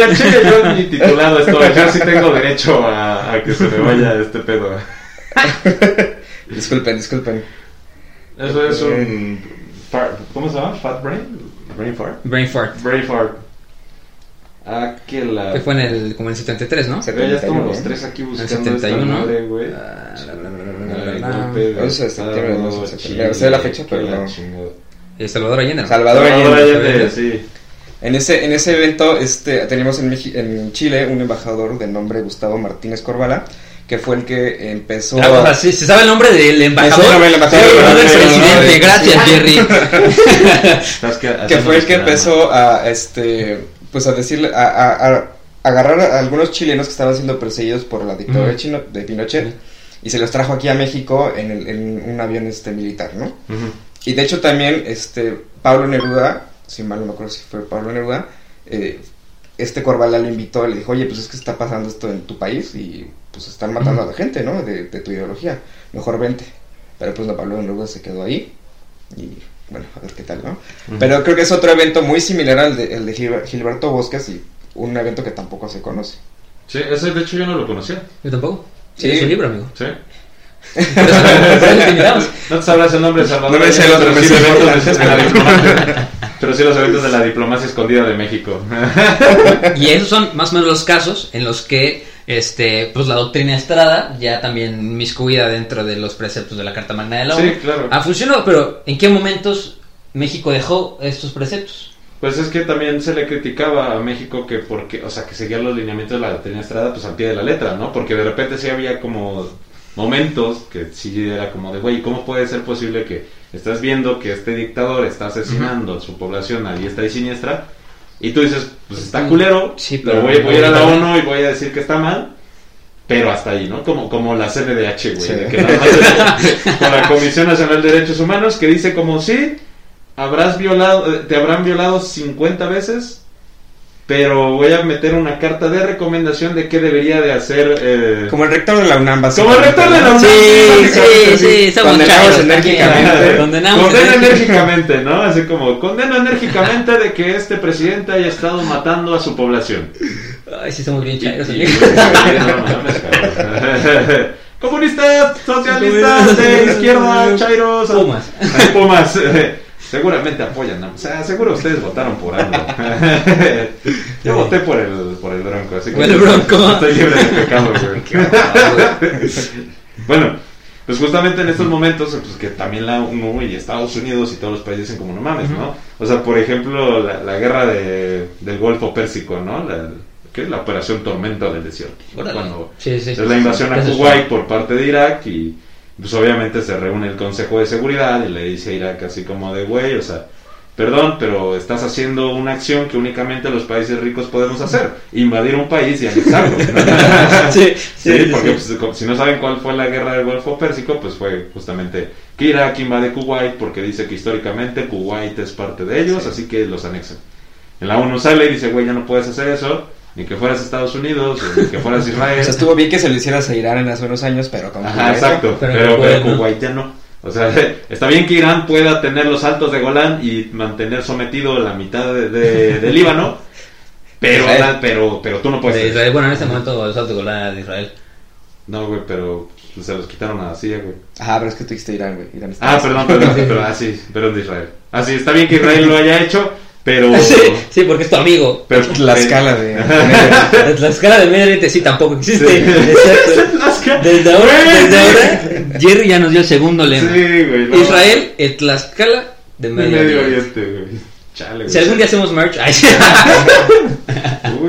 al chile yo ni titulado estoy. Yo sí tengo derecho a que se me vaya este pedo. Disculpen. Eso es un... ¿Cómo se llama? ¿Fat Brain? Brain Fart. Ah, que la... Que fue en el, como en el 73, ¿no? Pero ya estamos los tres aquí buscando el 71, esta madre, güey. El eso es septiembre de 1970. Se ve la fecha, pero no. Salvador Allende. Salvador Allende, sí. En ese evento teníamos en Chile un embajador del nombre Gustavo Martínez Corbalá, que fue el que empezó... Ah, a... ¿Se sabe el nombre del embajador? Sí, el embajador, sí, el presidente, no, gracias, Gerry. Que fue el que empezó pues a decirle, a agarrar a algunos chilenos que estaban siendo perseguidos por la dictadura de Pinochet, y se los trajo aquí a México en un avión militar, ¿no? Uh-huh. Y de hecho también Pablo Neruda, si mal no me acuerdo si fue Pablo Neruda, Corbalá lo invitó, le dijo, oye, pues es que está pasando esto en tu país y pues están matando a la gente, ¿no? De tu ideología, mejor vente. Pero pues Pablo Neruda se quedó ahí y... Bueno, a ver qué tal, ¿no? Uh-huh. Pero creo que es otro evento muy similar al de Gilberto Bosques, y un evento que tampoco se conoce. Sí, ese de hecho yo no lo conocía. Yo tampoco. Sí. Es un libro, amigo. Sí. No te sabrás el nombre de Salvador. No me sé el otro, pero sí los eventos de la diplomacia escondida de México. Y esos son más o menos los casos en los que pues la doctrina Estrada, ya también miscuida dentro de los preceptos de la Carta Magna de la ONU, sí, claro, ha funcionado. Pero ¿en qué momentos México dejó estos preceptos? Pues es que también se le criticaba a México que porque, o sea, que seguía los lineamientos de la doctrina Estrada pues al pie de la letra, ¿no? Porque de repente sí había como momentos que sí era como de, güey, ¿cómo puede ser posible que estás viendo que este dictador está asesinando a su población a diestra y siniestra? Y tú dices, pues está culero, sí, pero voy a ir a la ONU y voy a decir que está mal, pero hasta ahí, ¿no? Como la CNDH, güey, sí, que nada más con la Comisión Nacional de Derechos Humanos, que dice como, sí, te habrán violado 50 veces, pero voy a meter una carta de recomendación de qué debería de hacer... Como el rector de la UNAM, ¿no? Sí, condenamos enérgicamente. ¿No? Así como, condeno enérgicamente de que este presidente haya estado matando a su población. Ay, sí, somos bien chairos. Comunistas, socialistas, de izquierda, chairos... Pumas. Seguramente apoyan, ¿no? O sea, seguro ustedes votaron por algo. Yo voté por el Bronco, así que estoy libre de pecado, güey. Bueno, pues justamente en estos momentos, pues que también la ONU y Estados Unidos y todos los países dicen como no mames, ¿no? O sea, por ejemplo, la guerra del Golfo Pérsico, ¿no? ¿Qué es la Operación Tormenta del Desierto? Cuando es la invasión a Kuwait por parte de Irak y... Pues obviamente se reúne el Consejo de Seguridad y le dice a Irak así como de, güey, o sea, perdón, pero estás haciendo una acción que únicamente los países ricos podemos hacer, invadir un país y anexarlo. Sí, porque pues, si no saben cuál fue la guerra del Golfo Pérsico, pues fue justamente que Irak invade Kuwait porque dice que históricamente Kuwait es parte de ellos, así que los anexan. En la ONU sale y dice, güey, ya no puedes hacer eso. Ni que fueras Estados Unidos, ni que fueras Israel. O sea, estuvo bien que se lo hicieras a Irán en hace unos años, pero con Kuwait. Ajá, exacto, pero Kuwait ya no. O sea, está bien que Irán pueda tener los altos de Golán y mantener sometido la mitad de Líbano, pero tú no puedes. De Israel, bueno, en este momento los altos de Golán eran de Israel. No, güey, pero se los quitaron a Siria, güey. Ah, pero es que tú dijiste Irán, güey. Irán está pero de Israel. Ah, sí, está bien que Israel lo haya hecho. Pero sí, porque es tu amigo. Pero la escala de Medio Oriente sí tampoco existe. Sí. Desde ahora Gerry ya nos dio el segundo lema. Sí, güey, no. Israel, el Tlaxcala de Medio Oriente, güey. Chale, güey. Si algún día hacemos merch. Uy,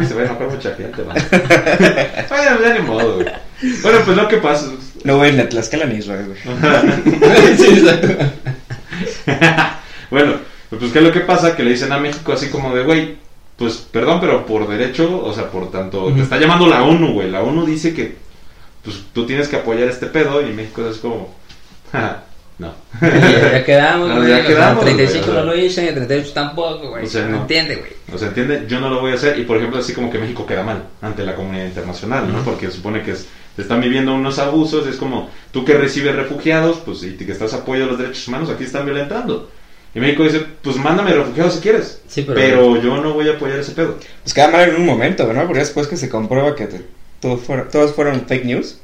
se va a enojar mucha gente, man. Bueno, ya ni modo, güey. Bueno, pues lo que pasa. No, güey, la Tlaxcala ni Israel, güey. Sí, exacto. Bueno, pues que es lo que pasa, que le dicen a México así como de, güey, pues perdón, pero por derecho, o sea, por tanto, te está llamando la ONU, güey, la ONU dice que pues tú tienes que apoyar este pedo, y México es como, ja, no. Ya quedamos, 35 no lo dicen, y 38 tampoco, güey, o sea, no entiende, güey. O sea, entiende, yo no lo voy a hacer, y por ejemplo, así como que México queda mal ante la comunidad internacional, ¿no? Porque supone que se están viviendo unos abusos, es como, tú que recibes refugiados, pues, y que estás apoyando los derechos humanos, aquí están violentando. Y México dice, pues mándame refugiados si quieres, sí, pero yo no voy a apoyar ese pedo. Pues queda mal en un momento, ¿no? Porque después que se comprueba que todos fueron fake news,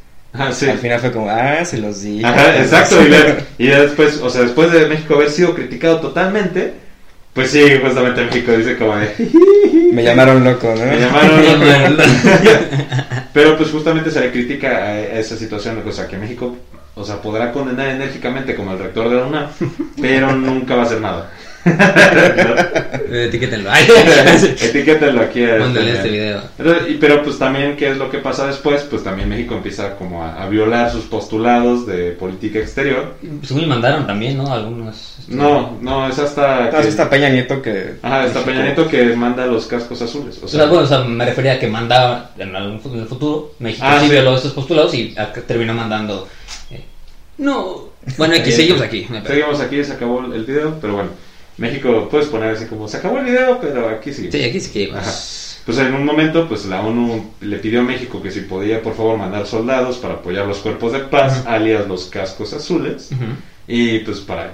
sí. Al final fue como, se los dije. Ajá, exacto, y después, o sea, después de México haber sido criticado totalmente, Pues sí, justamente México dice como de... Me llamaron loco, ¿no? Me llamaron loco. Pero pues justamente se le critica a esa situación, o sea, que México, o sea, podrá condenar enérgicamente como el rector de la UNAM, pero nunca va a hacer nada. ¿No? Etiquétenlo. Etiquétenlo aquí. Mándale este video. Pero pues también, ¿qué es lo que pasa después? Pues también México empieza como a violar sus postulados de política exterior. Pues me mandaron también, ¿no? Algunos. No, es hasta... No, es hasta Peña Nieto que... Ajá, hasta Peña Nieto que manda los cascos azules. O sea, bueno, o sea, me refería a que manda en el futuro, México sí violó esos postulados y terminó mandando... No. Bueno, aquí seguimos aquí. Seguimos aquí, se acabó el video, pero bueno. México, puedes poner así como, se acabó el video, pero aquí sigue. Sí, aquí sigue. Pues en un momento, pues la ONU le pidió a México que si podía, por favor, mandar soldados para apoyar los cuerpos de paz, uh-huh, alias los cascos azules, uh-huh, y pues para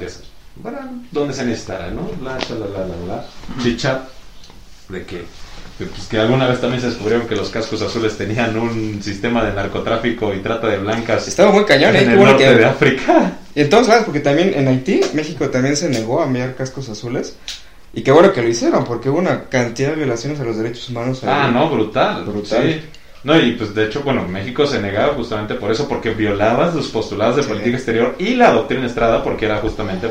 donde se necesitara, ¿no? Uh-huh. Chichat, de que... Pues que alguna vez también se descubrieron que los cascos azules tenían un sistema de narcotráfico y trata de blancas. Estaba muy cañón, en el norte de África. Y en todos lados, porque también en Haití, México también se negó a enviar cascos azules. Y qué bueno que lo hicieron, porque hubo una cantidad de violaciones a los derechos humanos. Brutal. Sí. No, y pues de hecho, bueno, México se negaba justamente por eso, porque violaba sus postulados de política exterior y la doctrina Estrada, porque era justamente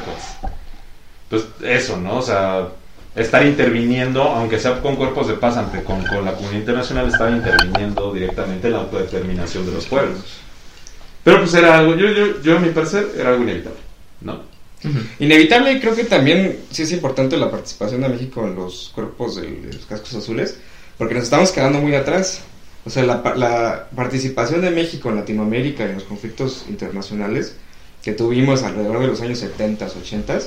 pues eso, ¿no? O sea... estar interviniendo, aunque sea con cuerpos de paz, con la comunidad internacional, estar interviniendo directamente en la autodeterminación de los pueblos. Pero pues era algo, yo a mi parecer, era algo inevitable, ¿no? Uh-huh. Inevitable, y creo que también sí es importante la participación de México en los cuerpos de los cascos azules, porque nos estamos quedando muy atrás. O sea, la participación de México en Latinoamérica y en los conflictos internacionales que tuvimos alrededor de los años 70, 80,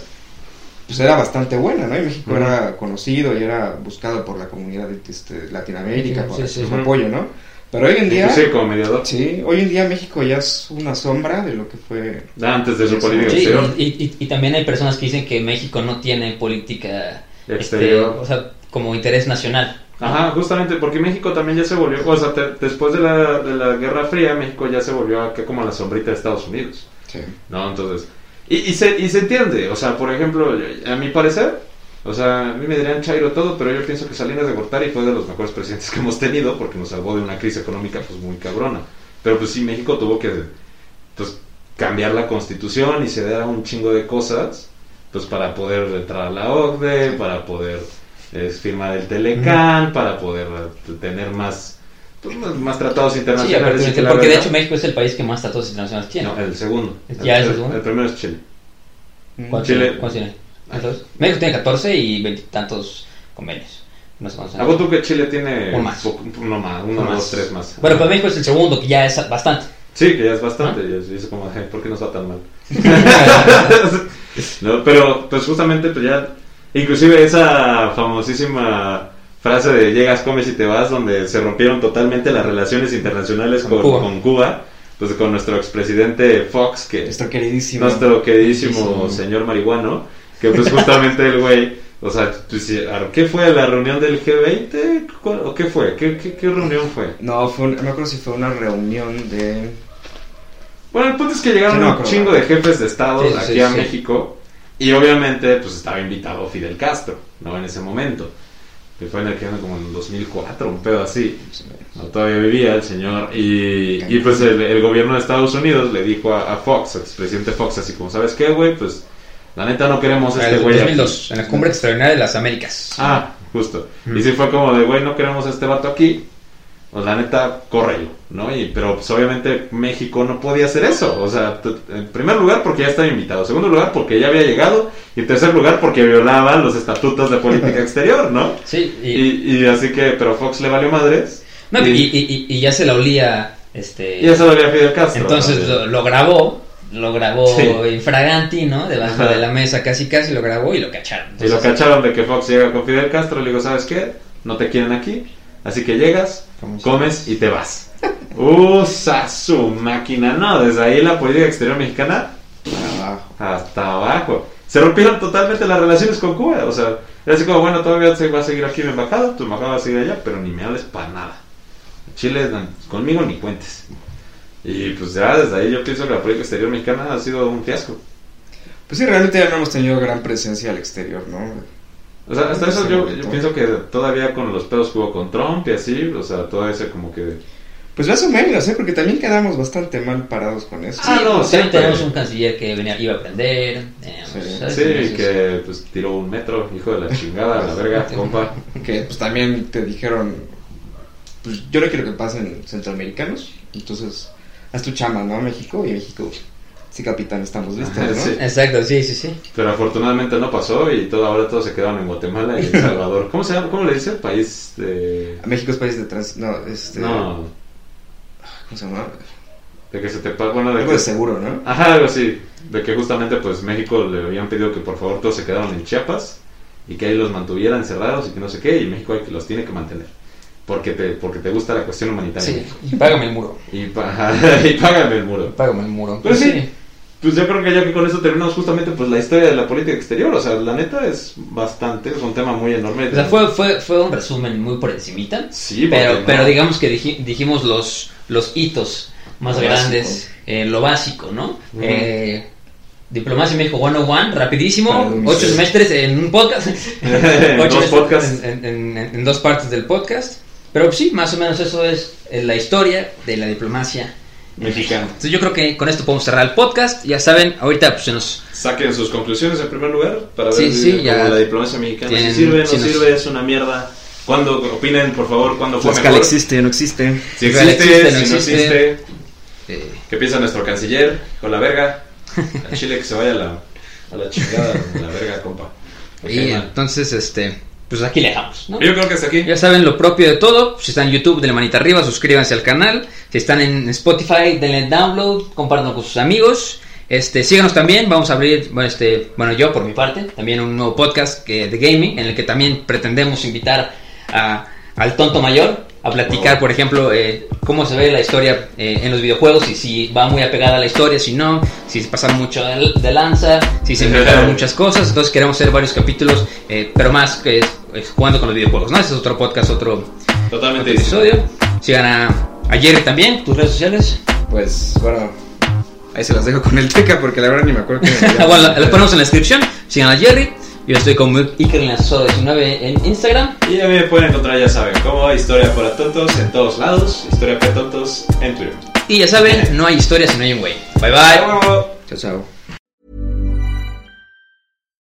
pues era bastante buena, ¿no? Y México, uh-huh, era conocido y era buscado por la comunidad de Latinoamérica, por su apoyo, ¿no? Pero hoy en día... Sí, como mediador. Sí, hoy en día México ya es una sombra de lo que fue... Antes de su política exterior. Sí, y también hay personas que dicen que México no tiene política exterior, o sea, como interés nacional. Ajá, justamente, porque México también ya se volvió... O sea, después de la Guerra Fría, México ya se volvió acá como la sombrita de Estados Unidos. Sí. ¿No? Entonces... Y se entiende, o sea, por ejemplo, a mi parecer, o sea, a mí me dirían chairo todo, pero yo pienso que Salinas de Gortari fue de los mejores presidentes que hemos tenido, porque nos salvó de una crisis económica pues muy cabrona. Pero pues sí, México tuvo que pues cambiar la constitución y ceder a un chingo de cosas, pues para poder entrar a la OCDE, para poder firmar el Telecán, uh-huh, para poder tener más tratados internacionales. Sí, porque de hecho México es el país que más tratados internacionales tiene. No, el segundo. ¿Ya es el segundo? El primero es Chile. ¿Cuántos tiene? México tiene 14 y veintitantos convenios. No sé cuántos. ¿Algo tú que Chile tiene? Uno más. Bueno, pues México es el segundo, que ya es bastante. Sí, que ya es bastante. ¿Ah? Y es como, ¿por qué nos va tan mal? No, pero pues justamente pues ya, inclusive esa famosísima frase de llegas, comes y te vas, donde se rompieron totalmente las relaciones internacionales con Cuba, pues con nuestro expresidente Fox, que nuestro queridísimo señor marihuano, que pues justamente el güey, o sea, ¿qué fue? ¿La reunión del G20? ¿O qué fue? ¿Qué reunión fue? No, no me acuerdo si fue una reunión de... Bueno, el punto es que llegaron un chingo de jefes de estado a México, y obviamente pues estaba invitado Fidel Castro, ¿no? En ese momento. Que fue en el que era como en 2004, un pedo así. No, todavía vivía el señor. Y pues el gobierno de Estados Unidos le dijo a Fox, al expresidente Fox, así como, ¿sabes qué, güey? Pues la neta no queremos este güey. En 2002, en la cumbre extraordinaria de las Américas. Ah, justo. Y sí fue como de, güey, no queremos a este vato aquí. Pues la neta, córrelo, ¿no? Pero pues obviamente México no podía hacer eso. O sea, en primer lugar porque ya estaba invitado. En segundo lugar porque ya había llegado. Y en tercer lugar porque violaba los estatutos de política exterior, ¿no? Sí. Y así que, pero Fox le valió madres. No, y ya se la olía... Ya se la olía Fidel Castro. Entonces, ¿no? Lo grabó sí, infraganti, ¿no? Debajo, ajá, de la mesa, casi lo grabó y lo cacharon. Entonces, y lo cacharon de que Fox llega con Fidel Castro y le digo, ¿sabes qué? No te quieren aquí. Así que llegas, comes y te vas. Usa su máquina. No, desde ahí la política exterior mexicana hasta abajo. Se rompieron totalmente las relaciones con Cuba. O sea, era así como, bueno, todavía se va a seguir aquí mi embajada, tu embajada va a seguir allá, pero ni me hables para nada. Chile, conmigo ni cuentes. Y pues ya desde ahí yo pienso que la política exterior mexicana ha sido un fiasco. Pues sí, realmente ya no hemos tenido gran presencia al exterior, ¿no? O sea, hasta eso yo pienso que todavía con los pedos que hubo con Trump y así, o sea, todo eso como que... Pues más o menos, ¿eh? Porque también quedamos bastante mal parados con eso. Ah, sí, no, sí, tenemos un canciller que iba a aprender. Sí, que pues tiró un metro, hijo de la chingada, la verga, compa. Que pues también te dijeron, pues yo no quiero que pasen centroamericanos, entonces haz tu chamba, ¿no? México, y México, sí, capitán, estamos listos, ¿no? Sí. Exacto, sí. Pero afortunadamente no pasó y ahora todos se quedaron en Guatemala y El Salvador. ¿Cómo se llama? ¿Cómo le dice el país de...? México es país de No. ¿Cómo se llama? De que se te paga, bueno, de seguro, ¿no? Ajá, algo así. De que justamente pues México le habían pedido que por favor todos se quedaron en Chiapas y que ahí los mantuvieran encerrados y que no sé qué, y México los tiene que mantener porque te gusta la cuestión humanitaria. Sí, y págame el muro. Y págame el muro. Pero sí, pues yo creo que ya que con eso terminamos justamente pues la historia de la política exterior. O sea, la neta es bastante, es un tema muy enorme. O sea, fue un resumen muy por encimita. Sí, pero digamos que dijimos los hitos más grandes, lo básico, ¿no? Diplomacia en México 101, rapidísimo, 8 semestres en un podcast. En dos partes del podcast. Pero sí, más o menos eso es la historia de la diplomacia mexicano. Entonces yo creo que con esto podemos cerrar el podcast. Ya saben, ahorita pues se nos... Saquen sus conclusiones en primer lugar para ver cómo la diplomacia mexicana si sirve, es una mierda. ¿Cuándo? Opinen, por favor, ¿cuándo fue mejor? ¿Existe o no existe? Si existe, no existe. ¿Qué piensa nuestro canciller? Con la verga. A Chile que se vaya a la chingada, la verga, compa. Okay, y entonces, pues aquí le dejamos, ¿no? Yo creo que hasta aquí. Ya saben lo propio de todo. Si están en YouTube, denle manita arriba, suscríbanse al canal. Si están en Spotify, denle download, compártanlo con sus amigos. Síganos también. Vamos a abrir, yo por mi parte, también un nuevo podcast de gaming, en el que también pretendemos invitar al tonto mayor a platicar, por ejemplo, cómo se ve la historia en los videojuegos, y si va muy apegada a la historia, si no, si se pasan mucho de lanza, si se inventaron muchas cosas. Entonces queremos hacer varios capítulos, pero más que jugando con los videojuegos, ¿no? Ese es otro podcast, otro episodio. Sigan a Gerry también, tus redes sociales. Pues bueno, ahí se las dejo con el Teca porque la verdad ni me acuerdo que bueno, las ponemos en la descripción. Sigan a Gerry. Yo estoy con Iker en la Sociedad 19 en Instagram. Y a mí me pueden encontrar, ya saben, como Historia para Tontos en todos lados, Historia para Tontos en Twitter. Y ya saben, no hay historia si no hay un güey. Bye bye. Chao.